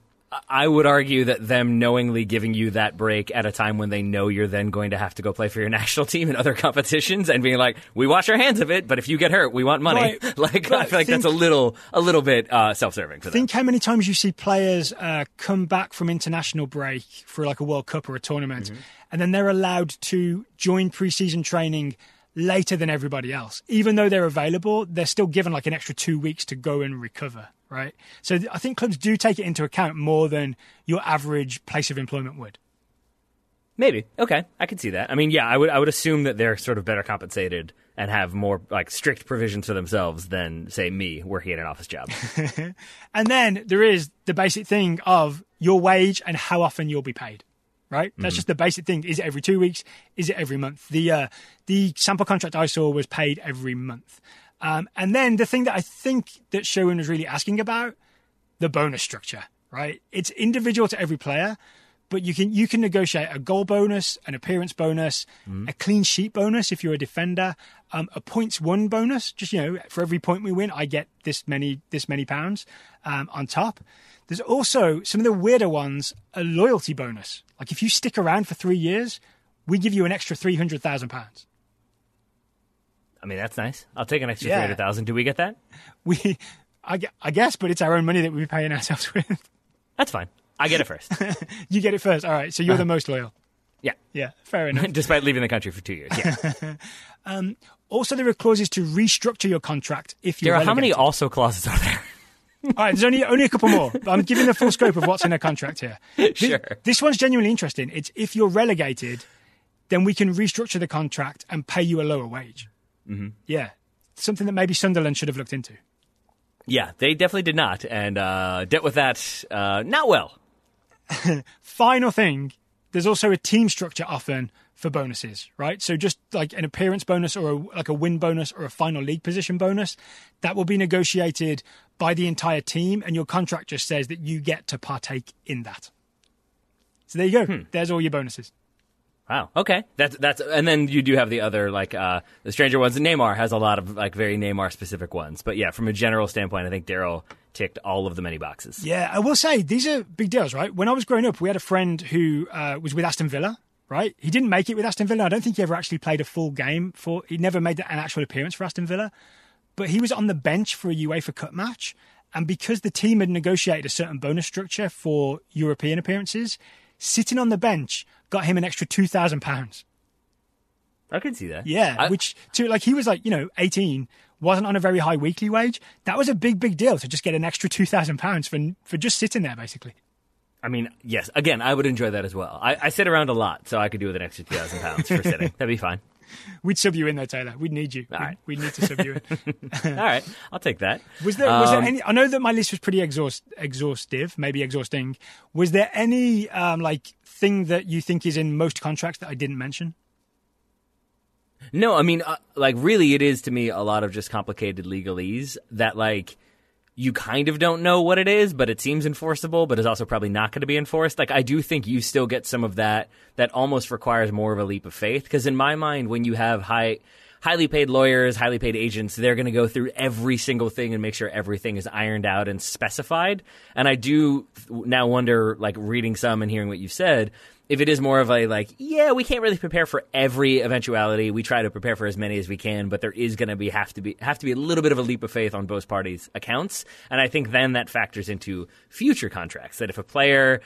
I would argue that them knowingly giving you that break at a time when they know you're then going to have to go play for your national team in other competitions and being like, we wash our hands of it, but if you get hurt, we want money. Right. Like, right. I feel like that's a little bit self-serving for them. Think how many times you see players come back from international break for like a World Cup or a tournament, and then they're allowed to join preseason training later than everybody else. Even though they're available, they're still given like an extra 2 weeks to go and recover. right? So I think clubs do take it into account more than your average place of employment would. Maybe. Okay, I could see that. I mean, yeah, I would assume that they're sort of better compensated and have more like strict provisions for themselves than, say, me working at an office job. And then there is the basic thing of your wage and how often you'll be paid, right? That's just the basic thing. Is it every 2 weeks? Is it every month? The sample contract I saw was paid every month. And then the thing that I think that Sherwin was really asking about, the bonus structure, right? It's individual to every player, but you can negotiate a goal bonus, an appearance bonus, a clean sheet bonus if you're a defender, a points won bonus. Just, for every point we win, I get this many pounds on top. There's also some of the weirder ones, a loyalty bonus. Like if you stick around for 3 years, we give you an extra £300,000. I mean, that's nice. I'll take an extra 300,000. Do we get that? I guess, but it's our own money that we're paying ourselves with. That's fine. I get it first. You get it first. All right. So you're the most loyal. Yeah. Yeah. Fair enough. Despite leaving the country for 2 years. Yeah. Also, there are clauses to restructure your contract if you're relegated. How many also clauses are there? All right. There's only a couple more. I'm giving the full scope of what's in a contract here. This one's genuinely interesting. It's if you're relegated, then we can restructure the contract and pay you a lower wage. Mm-hmm. Yeah, something that maybe Sunderland should have looked into. Yeah, they definitely did not, and dealt with that not well. Final thing, there's also a team structure often for bonuses, right? So just like an appearance bonus or a win bonus or a final league position bonus, that will be negotiated by the entire team, and your contract just says that you get to partake in that. So there you go. There's all your bonuses. Wow. Okay. That's and then you do have the other the stranger ones. Neymar has a lot of very Neymar specific ones, but yeah, from a general standpoint, I think Daryl ticked all of the many boxes. Yeah, I will say these are big deals, right? When I was growing up, we had a friend who was with Aston Villa, right? He didn't make it with Aston Villa. I don't think he ever actually played a full game he never made an actual appearance for Aston Villa, but he was on the bench for a UEFA Cup match, and because the team had negotiated a certain bonus structure for European appearances, sitting on the bench got him an extra £2,000. I can see that. Yeah, he was 18, wasn't on a very high weekly wage. That was a big deal to just get an extra £2,000 for just sitting there, basically. I mean, yes. Again, I would enjoy that as well. I sit around a lot, so I could do with an extra £2,000 for sitting. That'd be fine. We'd sub you in though, Taylor. We'd need you. All right. We'd need to sub you in. All right, I'll take that. Was there any? I know that my list was pretty exhaustive, maybe exhausting. Was there any thing that you think is in most contracts that I didn't mention? No, I mean, really, it is to me a lot of just complicated legalese that you kind of don't know what it is, but it seems enforceable, but is also probably not going to be enforced. I do think you still get some of that almost requires more of a leap of faith. Because in my mind, when you have highly paid lawyers, highly paid agents, they're going to go through every single thing and make sure everything is ironed out and specified. And I do now wonder, reading some and hearing what you've said, if it is more of a, we can't really prepare for every eventuality. We try to prepare for as many as we can, but there is going to have to be a little bit of a leap of faith on both parties' accounts. And I think then that factors into future contracts, that if a player,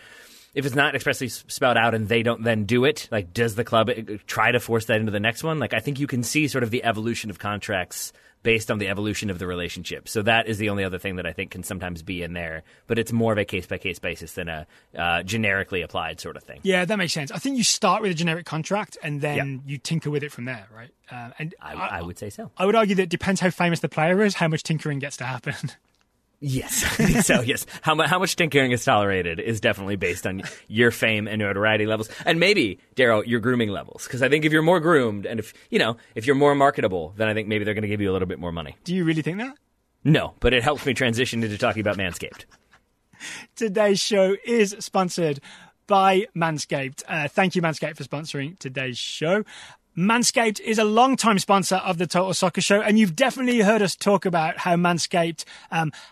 if it's not expressly spelled out and they don't then do it, does the club try to force that into the next one? I think you can see sort of the evolution of contracts based on the evolution of the relationship. So that is the only other thing that I think can sometimes be in there, but it's more of a case-by-case basis than a generically applied sort of thing. Yeah, that makes sense. I think you start with a generic contract and then you tinker with it from there, right? And I would say so. I would argue that it depends how famous the player is, how much tinkering gets to happen. Yes, I think so, yes. How much tinkering is tolerated is definitely based on your fame and notoriety levels. And maybe, Daryl, your grooming levels. Because I think if you're more groomed and if you're more marketable, then I think maybe they're going to give you a little bit more money. Do you really think that? No, but it helps me transition into talking about Manscaped. Today's show is sponsored by Manscaped. Thank you, Manscaped, for sponsoring today's show. Manscaped is a long-time sponsor of the Total Soccer Show, and you've definitely heard us talk about how Manscaped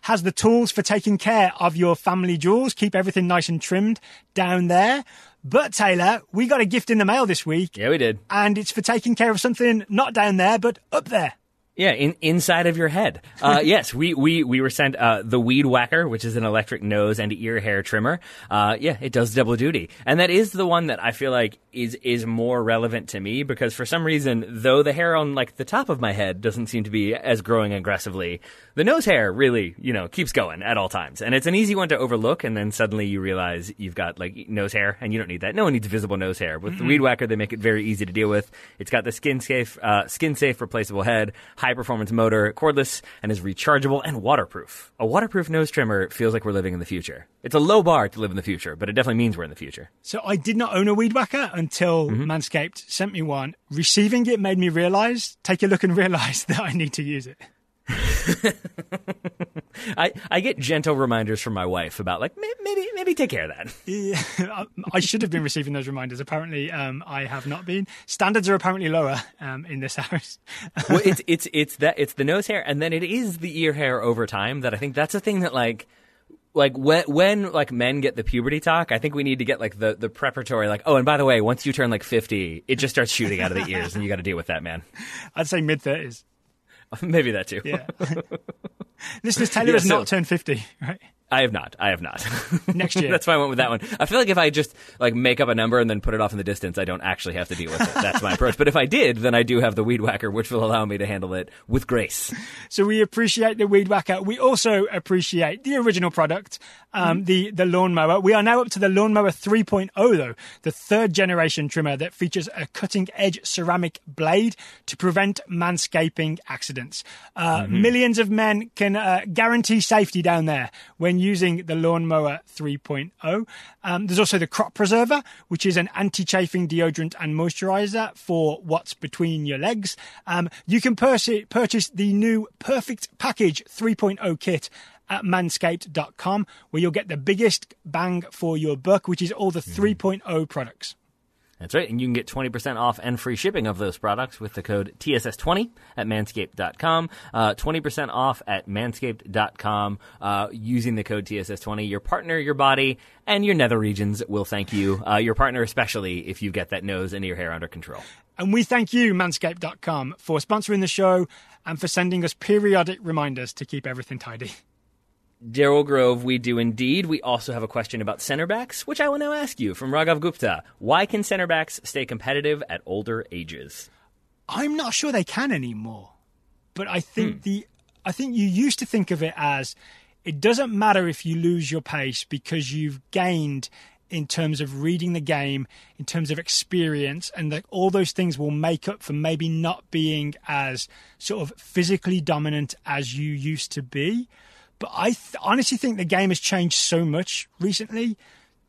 has the tools for taking care of your family jewels, keep everything nice and trimmed down there. But, Taylor, we got a gift in the mail this week. Yeah, we did. And it's for taking care of something not down there, but up there. Yeah, inside of your head. Yes, we were sent the Weed Whacker, which is an electric nose and ear hair trimmer. Yeah, it does double duty. And that is the one that I feel like is more relevant to me, because for some reason, though the hair on like the top of my head doesn't seem to be as growing aggressively, the nose hair really, you know, keeps going at all times. And it's an easy one to overlook, and then suddenly you realize you've got like nose hair, and you don't need that. No one needs visible nose hair. With the Weed Whacker, they make it very easy to deal with. It's got the skin safe replaceable head, high-performance motor, cordless, and is rechargeable and waterproof. A waterproof nose trimmer feels like we're living in the future. It's a low bar to live in the future, but it definitely means we're in the future. So I did not own a Weed Whacker until Manscaped sent me one. Receiving it made me take a look and realize that I need to use it. I get gentle reminders from my wife about like maybe take care of that. Yeah, I should have been receiving those reminders. Apparently, I have not been. Standards are apparently lower in this house. Well, it's the nose hair, and then it is the ear hair over time. That I think that's a thing that like when like men get the puberty talk, I think we need to get like the preparatory like, oh, and by the way, once you turn like 50, it just starts shooting out of the ears, and you got to deal with that, man. I'd say mid-30s. Maybe that too. Yeah. Listeners, Taylor has not turned 50, right? I have not. Next year. That's why I went with that one. I feel like if I just like make up a number and then put it off in the distance, I don't actually have to deal with it. That's my approach. But if I did, then I do have the Weed Whacker, which will allow me to handle it with grace. So we appreciate the Weed Whacker. We also appreciate the original product, the lawnmower. We are now up to the lawnmower 3.0, though, the third generation trimmer that features a cutting-edge ceramic blade to prevent manscaping accidents. Millions of men can guarantee safety down there when using the lawnmower 3.0. There's also the crop preserver, which is an anti-chafing deodorant and moisturizer for what's between your legs. You can purchase the new Perfect Package 3.0 kit at manscaped.com, where you'll get the biggest bang for your buck, which is all the 3.0 products. That's right, and you can get 20% off and free shipping of those products with the code TSS20 at manscaped.com. 20% off at manscaped.com using the code TSS20. Your partner, your body, and your nether regions will thank you, your partner especially, if you get that nose and ear hair under control. And we thank you, manscaped.com, for sponsoring the show and for sending us periodic reminders to keep everything tidy. Daryl Grove, we do indeed. We also have a question about center backs, which I will now ask you from Raghav Gupta. Why can center backs stay competitive at older ages? I'm not sure they can anymore, but I think I think you used to think of it as it doesn't matter if you lose your pace because you've gained in terms of reading the game, in terms of experience, and that all those things will make up for maybe not being as sort of physically dominant as you used to be. But I honestly think the game has changed so much recently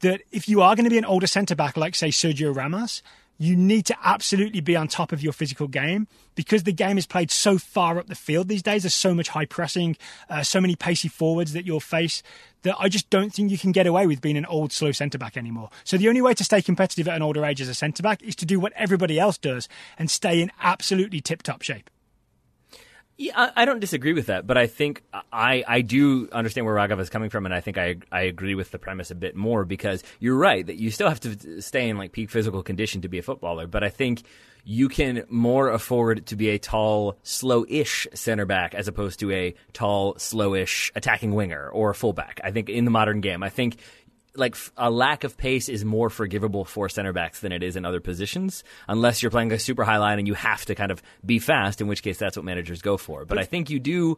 that if you are going to be an older centre-back, like, say, Sergio Ramos, you need to absolutely be on top of your physical game, because the game is played so far up the field these days. There's so much high pressing, so many pacey forwards that you'll face, that I just don't think you can get away with being an old, slow centre-back anymore. So the only way to stay competitive at an older age as a centre-back is to do what everybody else does and stay in absolutely tip-top shape. Yeah, I don't disagree with that, but I think I do understand where Raghav is coming from, and I think I agree with the premise a bit more, because you're right that you still have to stay in like peak physical condition to be a footballer, but I think you can more afford to be a tall, slow-ish center back as opposed to a tall, slow-ish attacking winger or a fullback. I think in the modern game, I think like a lack of pace is more forgivable for center backs than it is in other positions, unless you're playing a super high line and you have to kind of be fast, in which case that's what managers go for. But I think you do,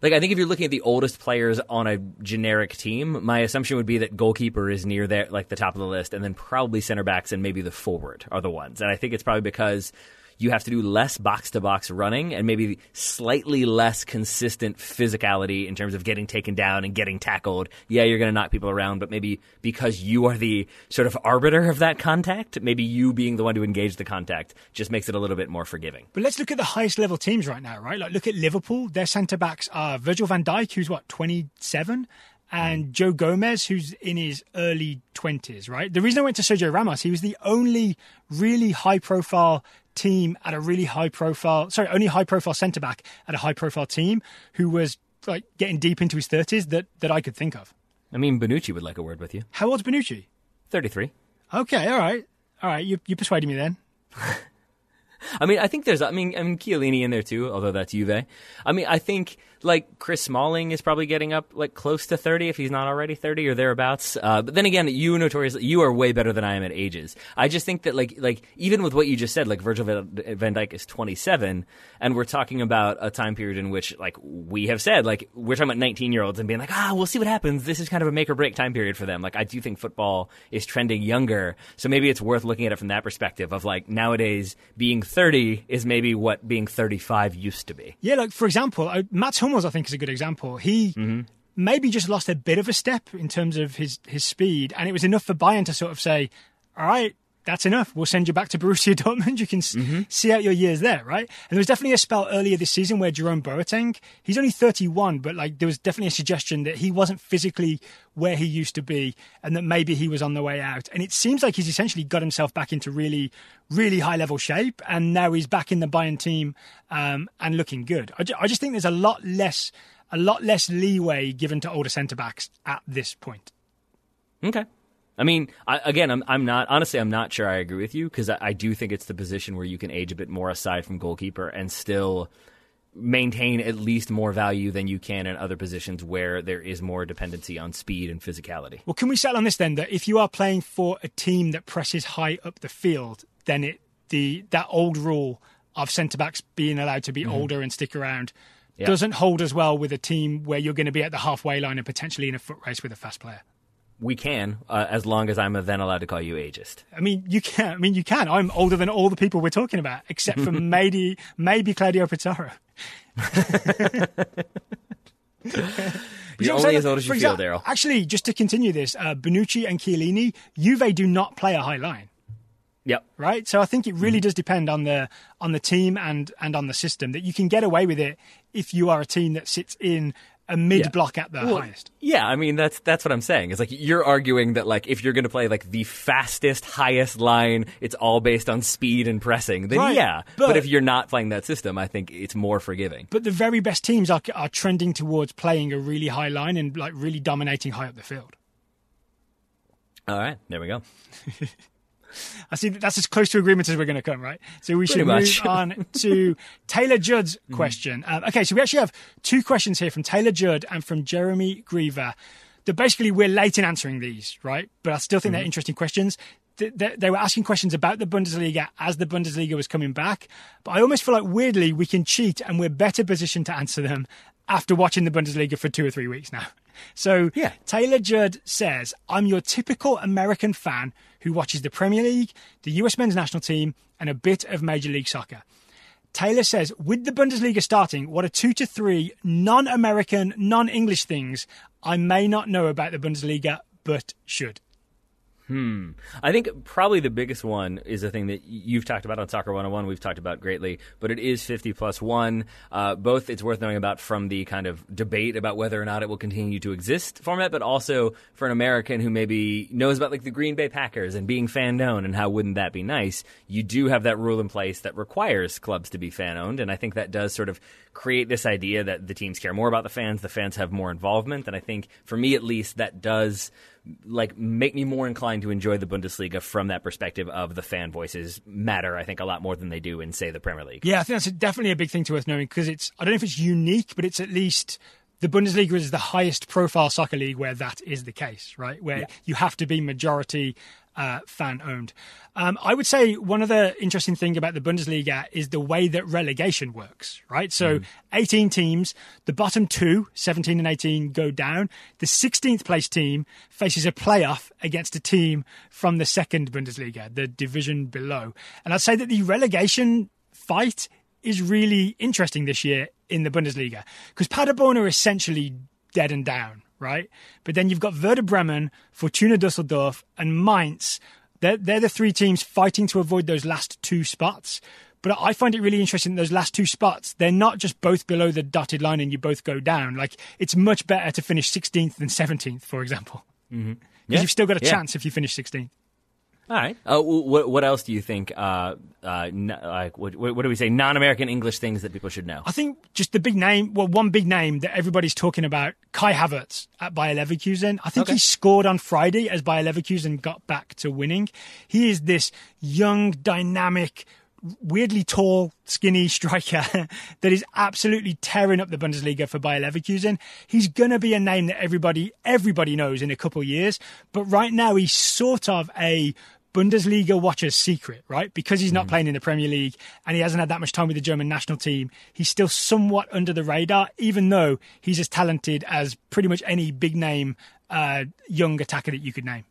like, I think if you're looking at the oldest players on a generic team, my assumption would be that goalkeeper is near there, like the top of the list, and then probably center backs and maybe the forward are the ones. And I think it's probably because you have to do less box-to-box running and maybe slightly less consistent physicality in terms of getting taken down and getting tackled. Yeah, you're going to knock people around, but maybe because you are the sort of arbiter of that contact, maybe you being the one to engage the contact just makes it a little bit more forgiving. But let's look at the highest-level teams right now, right? Like, look at Liverpool. Their centre-backs are Virgil van Dijk, who's, 27? And Joe Gomez, who's in his early 20s, right? The reason I went to Sergio Ramos, he was the only really high-profile team at a really high-profile... Sorry, only high-profile centre-back at a high-profile team who was like getting deep into his 30s that I could think of. I mean, Bonucci would like a word with you. How old's Bonucci? 33. Okay, all right. You persuaded me then. I mean, I think there's, I mean, Chiellini in there too, although that's Juve. I mean, I think like Chris Smalling is probably getting up like close to 30 if he's not already 30 or thereabouts. But then again, you are way better than I am at ages. I just think that like even with what you just said, like Virgil van Dijk is 27, and we're talking about a time period in which like we have said, like we're talking about 19-year-olds and being like, we'll see what happens. This is kind of a make or break time period for them. Like I do think football is trending younger, so maybe it's worth looking at it from that perspective of like nowadays being 30 is maybe what being 35 used to be. Yeah, like for example, Mats Hummels I think is a good example. He maybe just lost a bit of a step in terms of his speed, and it was enough for Bayern to sort of say, all right, that's enough. We'll send you back to Borussia Dortmund. You can see out your years there, right? And there was definitely a spell earlier this season where Jerome Boateng, he's only 31, but like there was definitely a suggestion that he wasn't physically where he used to be and that maybe he was on the way out. And it seems like he's essentially got himself back into really, really high-level shape, and now he's back in the Bayern team and looking good. I just think there's a lot less leeway given to older centre-backs at this point. Okay. I mean, I'm not sure I agree with you, because I do think it's the position where you can age a bit more aside from goalkeeper and still maintain at least more value than you can in other positions where there is more dependency on speed and physicality. Well, can we settle on this then, that if you are playing for a team that presses high up the field, then that old rule of centre-backs being allowed to be older and stick around doesn't hold as well with a team where you're going to be at the halfway line and potentially in a foot race with a fast player? We can, as long as I'm then allowed to call you ageist. I mean, you can. I'm older than all the people we're talking about, except for maybe Claudio Pizarro. You're only as old as you feel, Daryl. Actually, just to continue this, Bonucci and Chiellini, Juve do not play a high line. Yep. Right? So I think it really does depend on the team and on the system, that you can get away with it if you are a team that sits in a mid-block at the highest. Yeah, I mean, that's what I'm saying. It's like you're arguing that like if you're going to play like the fastest, highest line, it's all based on speed and pressing. Then right. Yeah. But if you're not playing that system, I think it's more forgiving. But the very best teams are trending towards playing a really high line and like really dominating high up the field. All right. There we go. I see that's as close to agreement as we're going to come, right? So we should move on to Taylor Judd's question. Okay, so we actually have two questions here from Taylor Judd and from Jeremy Griever. That basically we're late in answering these, right? But I still think they're interesting questions. They were asking questions about the Bundesliga as the Bundesliga was coming back. But I almost feel like weirdly we can cheat and we're better positioned to answer them after watching the Bundesliga for 2 or 3 weeks now. So Taylor Judd says, I'm your typical American fan who watches the Premier League, the US men's national team, and a bit of Major League Soccer. Taylor says, with the Bundesliga starting, what are 2 to 3 non-American, non-English things I may not know about the Bundesliga, but should? I think probably the biggest one is a thing that you've talked about on Soccer 101, we've talked about greatly, but it is 50+1. Both it's worth knowing about from the kind of debate about whether or not it will continue to exist format, but also for an American who maybe knows about like the Green Bay Packers and being fan-owned and how wouldn't that be nice. You do have that rule in place that requires clubs to be fan-owned, and I think that does sort of create this idea that the teams care more about the fans have more involvement, and I think, for me at least, that does like make me more inclined to enjoy the Bundesliga from that perspective of the fan voices matter, I think, a lot more than they do in, say, the Premier League. Yeah, I think that's definitely a big thing to worth knowing, because it's, I don't know if it's unique, but it's at least the Bundesliga is the highest profile soccer league where that is the case, right? Where you have to be majority fan-owned. I would say one other interesting thing about the Bundesliga is the way that relegation works, right? So 18 teams, the bottom two, 17 and 18, go down. The 16th place team faces a playoff against a team from the second Bundesliga, the division below. And I'd say that the relegation fight is really interesting this year in the Bundesliga, because Paderborn are essentially dead and down, right? But then you've got Werder Bremen, Fortuna Düsseldorf, and Mainz. They're the three teams fighting to avoid those last two spots. But I find it really interesting that those last two spots, they're not just both below the dotted line and you both go down. Like, it's much better to finish 16th than 17th, for example. Because you've still got a chance if you finish 16th. All right. What else do you think? What do we say? Non-American English things that people should know. I think just the big name. Well, one big name that everybody's talking about, Kai Havertz at Bayer Leverkusen. I think he scored on Friday as Bayer Leverkusen got back to winning. He is this young, dynamic, weirdly tall, skinny striker that is absolutely tearing up the Bundesliga for Bayer Leverkusen. He's going to be a name that everybody knows in a couple of years. But right now, he's sort of a Bundesliga watcher's secret, right? Because he's not playing in the Premier League and he hasn't had that much time with the German national team. He's still somewhat under the radar, even though he's as talented as pretty much any big-name young attacker that you could name.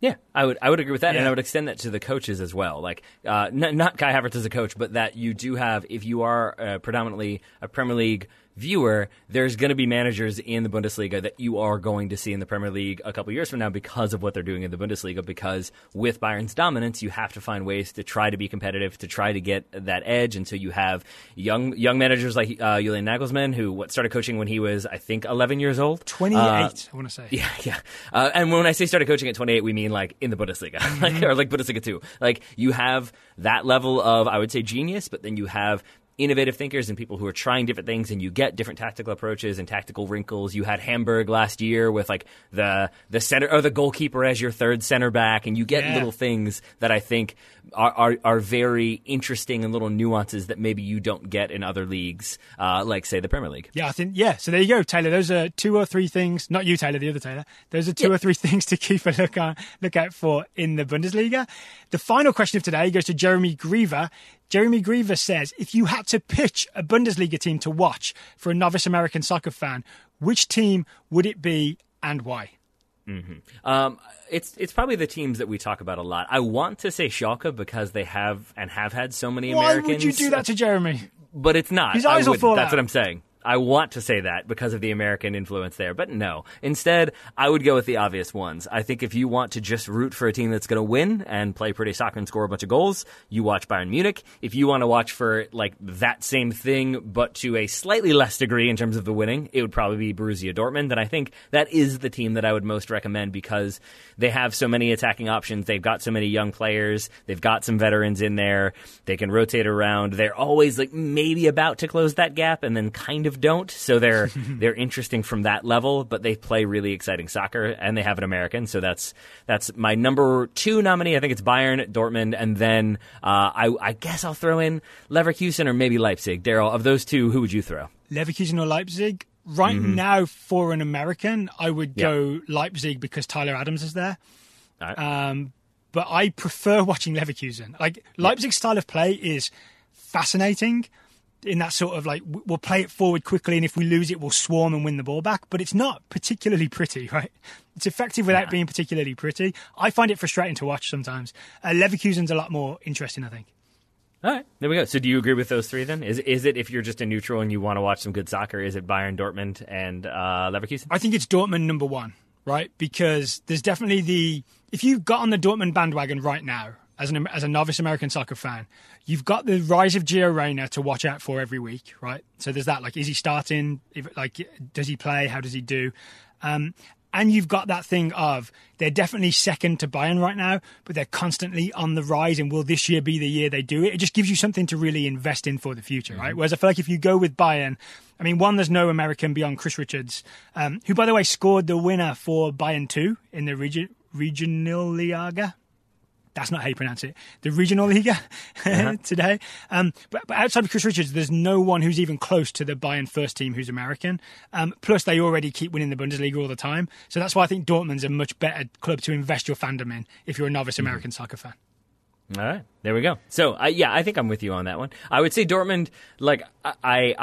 Yeah, I would agree with that, and I would extend that to the coaches as well. Like, not Kai Havertz as a coach, but that you do have, if you are predominantly a Premier League viewer, there's going to be managers in the Bundesliga that you are going to see in the Premier League a couple years from now because of what they're doing in the Bundesliga, because with Bayern's dominance, you have to find ways to try to be competitive, to try to get that edge. And so you have young managers like Julian Nagelsmann, who started coaching when he was, I think, 11 years old. 28, I want to say. Yeah. And when I say started coaching at 28, we mean like in the Bundesliga, or like Bundesliga 2. Like, you have that level of, I would say, genius, but then you have innovative thinkers and people who are trying different things, and you get different tactical approaches and tactical wrinkles. You had Hamburg last year with like the center or the goalkeeper as your third center back, and you get little things that I think are very interesting and little nuances that maybe you don't get in other leagues, like say the Premier League. Yeah, I think so. There you go, Taylor. Those are two or three things. Not you, Taylor, the other Taylor. Those are two or three things to keep a look out for in the Bundesliga. The final question of today goes to Jeremy Griever. Jeremy Griever says, if you had to pitch a Bundesliga team to watch for a novice American soccer fan, which team would it be and why? It's probably the teams that we talk about a lot. I want to say Schalke because they have and have had so many Americans. Why would you do that to Jeremy? But it's not. His eyes will fall out. That's what I'm saying. I want to say that because of the American influence there, but no. Instead, I would go with the obvious ones. I think if you want to just root for a team that's going to win and play pretty soccer and score a bunch of goals, you watch Bayern Munich. If you want to watch for like that same thing, but to a slightly less degree in terms of the winning, it would probably be Borussia Dortmund. And I think that is the team that I would most recommend because they have so many attacking options. They've got so many young players. They've got some veterans in there. They can rotate around. They're always like maybe about to close that gap and then kind of don't, so they're interesting from that level, but they play really exciting soccer and they have an American, so that's my number two nominee. I think it's Bayern, Dortmund, and then I guess I'll throw in Leverkusen or maybe Leipzig. Daryl, of those two, who would you throw? Leverkusen or Leipzig? Right now, for an American, I would go Leipzig because Tyler Adams is there. All right. But I prefer watching Leverkusen. Like, Leipzig's style of play is fascinating, in that sort of like, we'll play it forward quickly and if we lose it, we'll swarm and win the ball back. But it's not particularly pretty, right? It's effective without being particularly pretty. I find it frustrating to watch sometimes. Leverkusen's a lot more interesting, I think. All right, there we go. So do you agree with those three then? Is it, if you're just a neutral and you want to watch some good soccer, is it Bayern, Dortmund, and Leverkusen? I think it's Dortmund number one, right? Because there's definitely if you got on the Dortmund bandwagon right now, as a novice American soccer fan, you've got the rise of Gio Reyna to watch out for every week, right? So there's that, like, is he starting? Does he play? How does he do? And you've got that thing of they're definitely second to Bayern right now, but they're constantly on the rise, and will this year be the year they do it? It just gives you something to really invest in for the future, right? Whereas I feel like if you go with Bayern, I mean, one, there's no American beyond Chris Richards, who, by the way, scored the winner for Bayern 2 in the Regionalliga. That's not how you pronounce it. The Regionalliga today. But outside of Chris Richards, there's no one who's even close to the Bayern first team who's American. Plus, they already keep winning the Bundesliga all the time. So that's why I think Dortmund's a much better club to invest your fandom in if you're a novice American soccer fan. All right, there we go. So, I think I'm with you on that one. I would say Dortmund, like, I'm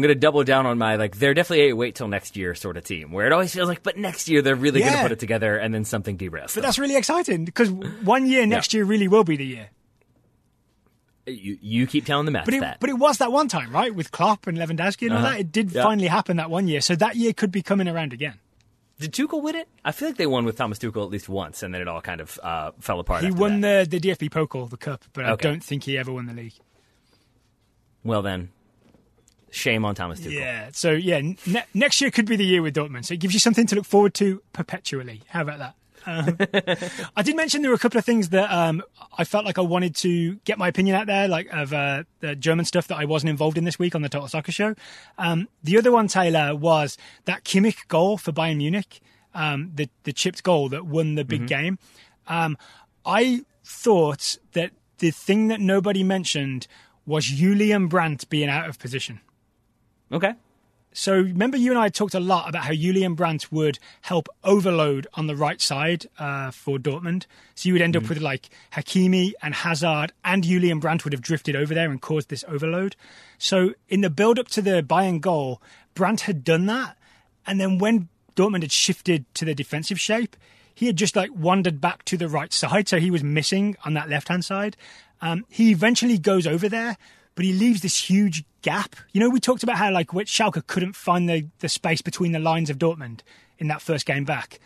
going to double down on my, like, they're definitely a wait till next year sort of team, where it always feels like, but next year they're really going to put it together and then something derails. But that's really exciting because one year next year really will be the year. You keep telling the Mets that. But it was that one time, right, with Klopp and Lewandowski and all that. It did finally happen that one year. So that year could be coming around again. Did Tuchel win it? I feel like they won with Thomas Tuchel at least once, and then it all kind of fell apart. He won the DFB Pokal, the cup, but I don't think he ever won the league. Well then, shame on Thomas Tuchel. Yeah, so next year could be the year with Dortmund, so it gives you something to look forward to perpetually. How about that? I did mention there were a couple of things that I felt like I wanted to get my opinion out there, like of the German stuff that I wasn't involved in this week on the Total Soccer Show. The other one, Taylor, was that Kimmich goal for Bayern Munich, the chipped goal that won the big game. I thought that the thing that nobody mentioned was Julian Brandt being out of position. Okay. So remember you and I talked a lot about how Julian Brandt would help overload on the right side for Dortmund. So you would end up with like Hakimi and Hazard and Julian Brandt would have drifted over there and caused this overload. So in the build-up to the Bayern goal, Brandt had done that. And then when Dortmund had shifted to the defensive shape, he had just like wandered back to the right side. So he was missing on that left-hand side. He eventually goes over there, but he leaves this huge gap. You know, we talked about how like Schalke couldn't find the space between the lines of Dortmund in that first game back.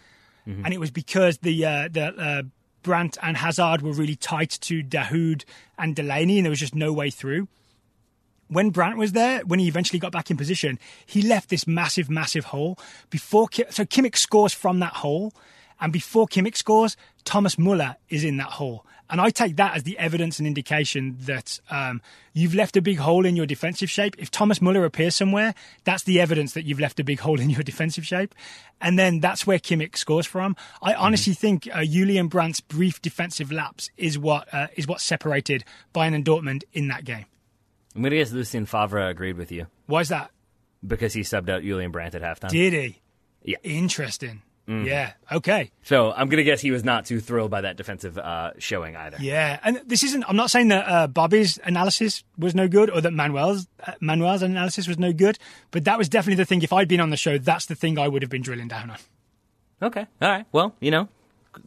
Mm-hmm. And it was because the Brandt and Hazard were really tight to Dahoud and Delaney, and there was just no way through. When Brandt was there, when he eventually got back in position, he left this massive, massive hole. So Kimmich scores from that hole, and before Kimmich scores, Thomas Müller is in that hole. And I take that as the evidence and indication that you've left a big hole in your defensive shape. If Thomas Müller appears somewhere, that's the evidence that you've left a big hole in your defensive shape. And then that's where Kimmich scores from. I honestly think Julian Brandt's brief defensive lapse is what separated Bayern and Dortmund in that game. I'm going to guess Lucien Favre agreed with you. Why is that? Because he subbed out Julian Brandt at halftime. Did he? Yeah. Interesting. Mm. Yeah, okay. So I'm going to guess he was not too thrilled by that defensive showing either. Yeah, and I'm not saying that Bobby's analysis was no good or that Manuel's analysis was no good, but that was definitely the thing. If I'd been on the show, that's the thing I would have been drilling down on. Okay, all right. Well, you know,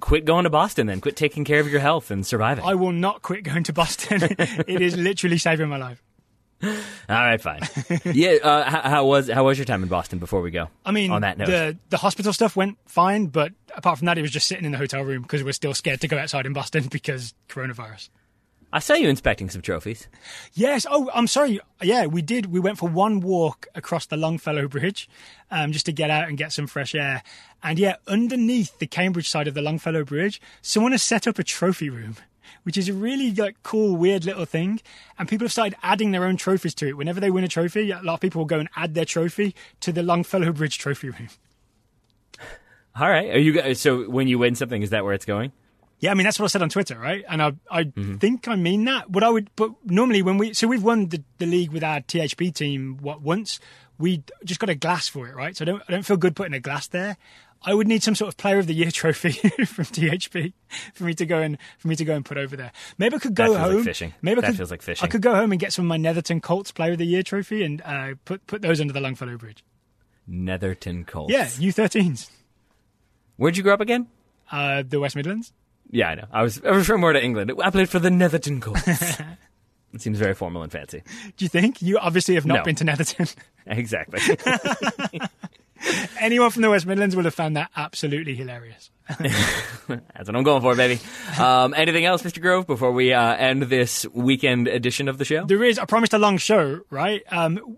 quit going to Boston then. Quit taking care of your health and surviving. I will not quit going to Boston. It is literally saving my life. All right, fine. Yeah, how was your time in Boston before we go? I mean, on that note, the hospital stuff went fine, but apart from that, it was just sitting in the hotel room because we're still scared to go outside in Boston because coronavirus. I saw you inspecting some trophies. Yes. Oh, I'm sorry. Yeah, we did. We went for one walk across the Longfellow Bridge just to get out and get some fresh air. And yeah, underneath the Cambridge side of the Longfellow Bridge, someone has set up a trophy room, which is a really like cool, weird little thing. And people have started adding their own trophies to it. Whenever they win a trophy, a lot of people will go and add their trophy to the Longfellow Bridge trophy room. All right. So when you win something, is that where it's going? Yeah, I mean, that's what I said on Twitter, right? And I think I mean that. But normally when we've won the league with our THP team, once? We just got a glass for it, right? So I don't feel good putting a glass there. I would need some sort of Player of the Year trophy from THP for me to go and put over there. Maybe I could go home. Like fishing. Feels like fishing. I could go home and get some of my Netherton Colts Player of the Year trophy and put those under the Longfellow Bridge. Netherton Colts. Yeah, U13s. Where'd you grow up again? The West Midlands. Yeah, I know. I was from more to England. I played for the Netherton Colts. It seems very formal and fancy. Do you think? You obviously have not been to Netherton. Exactly. Anyone from the West Midlands will have found that absolutely hilarious. That's what I'm going for, baby. Anything else, Mr. Grove, before we end this weekend edition of the show? There is. I promised a long show, right?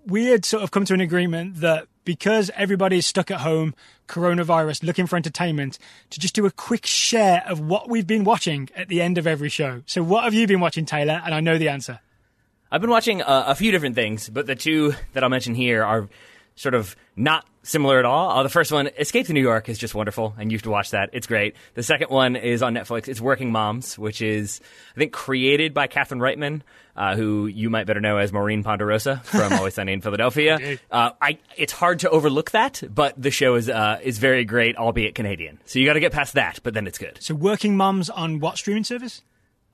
We had sort of come to an agreement that because everybody's stuck at home, coronavirus, looking for entertainment, to just do a quick share of what we've been watching at the end of every show. So what have you been watching, Taylor? And I know the answer. I've been watching a few different things, but the two that I'll mention here are sort of not similar at all. The first one, Escape to New York, is just wonderful, and you have to watch that. It's great. The second one is on Netflix. It's Working Moms, which is, I think, created by Katherine Reitman, who you might better know as Maureen Ponderosa from Always Sunny in Philadelphia. It's hard to overlook that, but the show is very great, albeit Canadian. So you got to get past that, but then it's good. So Working Moms on what streaming service?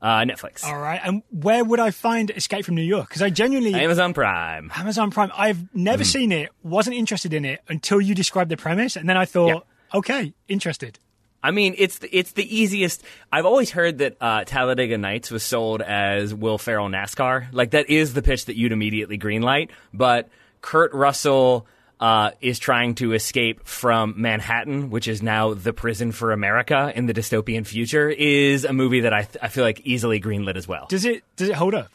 Netflix. All right. And where would I find Escape from New York? Because I genuinely... Amazon Prime. I've never seen it, wasn't interested in it until you described the premise. And then I thought, okay, interested. I mean, it's the easiest. I've always heard that Talladega Nights was sold as Will Ferrell NASCAR. Like, that is the pitch that you'd immediately greenlight. But Kurt Russell... is trying to escape from Manhattan, which is now the prison for America in the dystopian future, is a movie that I feel like easily greenlit as well. Does it hold up?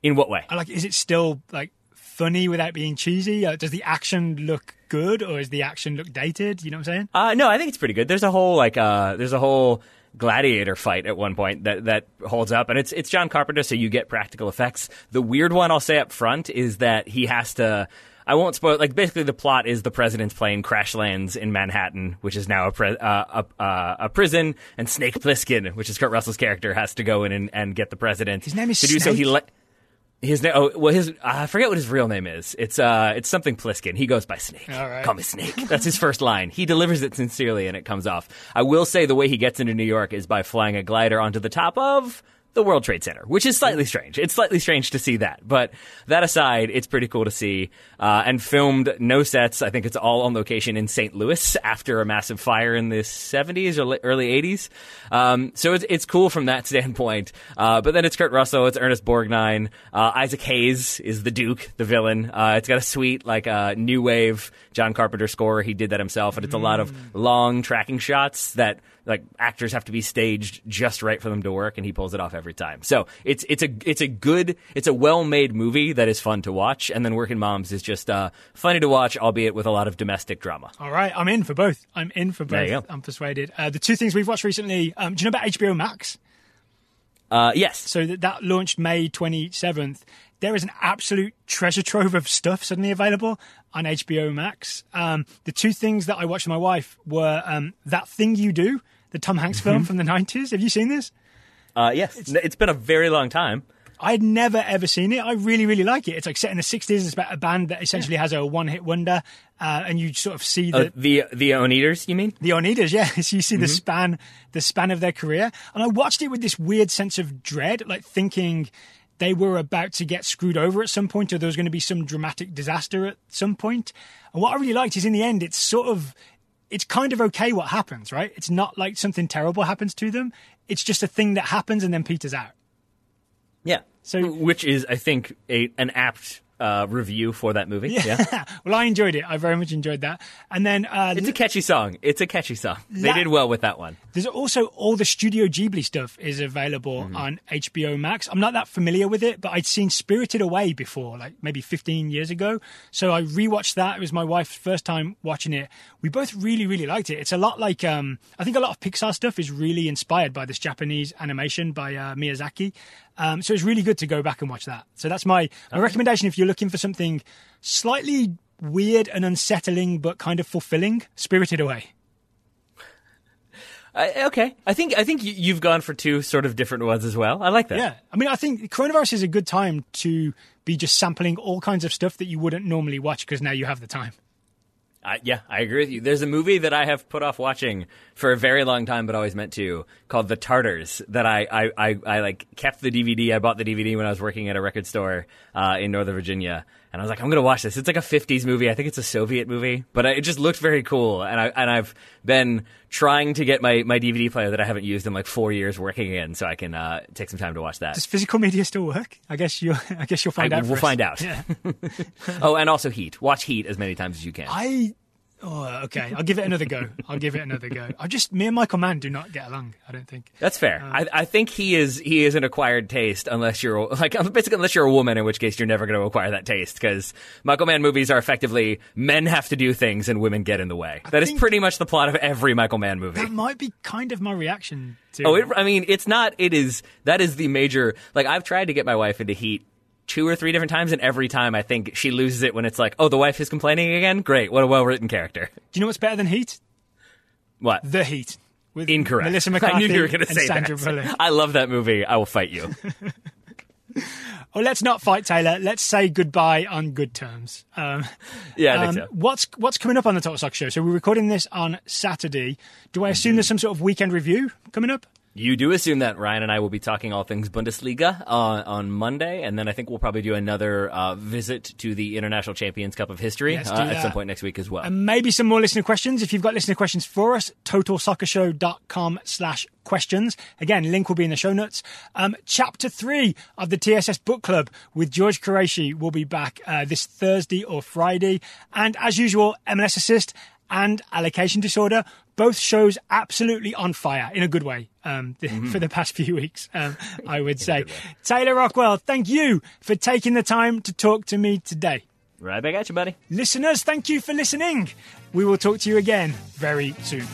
In what way? Like, is it still like funny without being cheesy? Does the action look good or does the action look dated? You know what I'm saying? No, I think it's pretty good. There's a whole gladiator fight at one point that holds up, and it's John Carpenter, so you get practical effects. The weird one I'll say up front is that he has to. I won't spoil. Like, basically, the plot is the president's plane crash lands in Manhattan, which is now a prison, and Snake Plissken, which is Kurt Russell's character, has to go in and get the president. His name is Snake? I forget what his real name is. It's something Plissken. He goes by Snake. All right. Call me Snake. That's his first line. He delivers it sincerely, and it comes off. I will say the way he gets into New York is by flying a glider onto the top of the World Trade Center, which is slightly strange. It's slightly strange to see that. But that aside, it's pretty cool to see. And filmed, no sets. I think it's all on location in St. Louis after a massive fire in the 70s or early 80s. So it's cool from that standpoint. But then it's Kurt Russell. It's Ernest Borgnine. Isaac Hayes is the Duke, the villain. It's got a sweet, new wave John Carpenter score. He did that himself. And it's a lot of long tracking shots that actors have to be staged just right for them to work, and he pulls it off every time. So it's a well-made movie that is fun to watch, and then Working Moms is just funny to watch, albeit with a lot of domestic drama. All right, I'm in for both. There you go. I'm persuaded. The two things we've watched recently, do you know about HBO Max? Yes. So that launched May 27th. There is an absolute treasure trove of stuff suddenly available on HBO Max. The two things that I watched with my wife were That Thing You Do, the Tom Hanks film from the 90s. Have you seen this? Yes. It's been a very long time. I'd never, ever seen it. I really, really like it. It's set in the 60s. It's about a band that essentially has a one-hit wonder. And you sort of see the Oneaters, you mean? The Oneaters, yeah. So you see the span of their career. And I watched it with this weird sense of dread, thinking they were about to get screwed over at some point, or there was going to be some dramatic disaster at some point. And what I really liked is, in the end, it's kind of okay what happens, right? It's not like something terrible happens to them. It's just a thing that happens and then peters out. Yeah. So, which is, I think, an apt review for that movie. Yeah. Well, I enjoyed it. I very much enjoyed that. And then it's a catchy song. They did well with that one. There's also all the Studio Ghibli stuff is available on HBO Max. I'm not that familiar with it, but I'd seen Spirited Away before, maybe 15 years ago. So I rewatched that. It was my wife's first time watching it. We both really, really liked it. It's a lot like I think a lot of Pixar stuff is really inspired by this Japanese animation by Miyazaki. So it's really good to go back and watch that. So that's my recommendation if you're looking for something slightly weird and unsettling but kind of fulfilling. Spirited Away. Okay. I think you've gone for two sort of different ones as well. I like that. Yeah. I mean, I think coronavirus is a good time to be just sampling all kinds of stuff that you wouldn't normally watch because now you have the time. Yeah, I agree with you. There's a movie that I have put off watching for a very long time, but always meant to, called The Tartars, that I kept the DVD. I bought the DVD when I was working at a record store in Northern Virginia. And I was like, I'm going to watch this. It's a 50s movie. I think it's a Soviet movie, but it just looked very cool. And I've been trying to get my DVD player that I haven't used in 4 years working in, so I can take some time to watch that. Does physical media still work? I guess you'll find out. We'll find out. Yeah. Oh, and also Heat. Watch Heat as many times as you can. Okay. I'll give it another go. Me and Michael Mann do not get along, I don't think. That's fair. I think he is an acquired taste, unless you're a woman, in which case you're never going to acquire that taste, because Michael Mann movies are effectively men have to do things and women get in the way. That is pretty much the plot of every Michael Mann movie. That might be kind of my reaction to it. That is the major, I've tried to get my wife into Heat 2 or 3 different times, and every time I think she loses it when it's the wife is complaining again? Great, what a well-written character. Do you know what's better than Heat? What? The Heat. With Incorrect. Melissa McCarthy. I knew you were going to say Sandra that. Bullock. I love that movie. I will fight you. Well, let's not fight, Taylor. Let's say goodbye on good terms. I think so. What's coming up on the Total Soccer Show? So we're recording this on Saturday. Do I assume there's some sort of weekend review coming up? You do assume that. Ryan and I will be talking all things Bundesliga on Monday, and then I think we'll probably do another visit to the International Champions Cup of History at some point next week as well. And maybe some more listener questions. If you've got listener questions for us, totalsoccershow.com/questions. Again, link will be in the show notes. Chapter 3 of the TSS Book Club with George Qureshi will be back this Thursday or Friday. And as usual, MLS Assist and Allocation Disorder, both shows absolutely on fire, in a good way, for the past few weeks, I would say. Taylor Rockwell, thank you for taking the time to talk to me today. Right back at you, buddy. Listeners, thank you for listening. We will talk to you again very soon.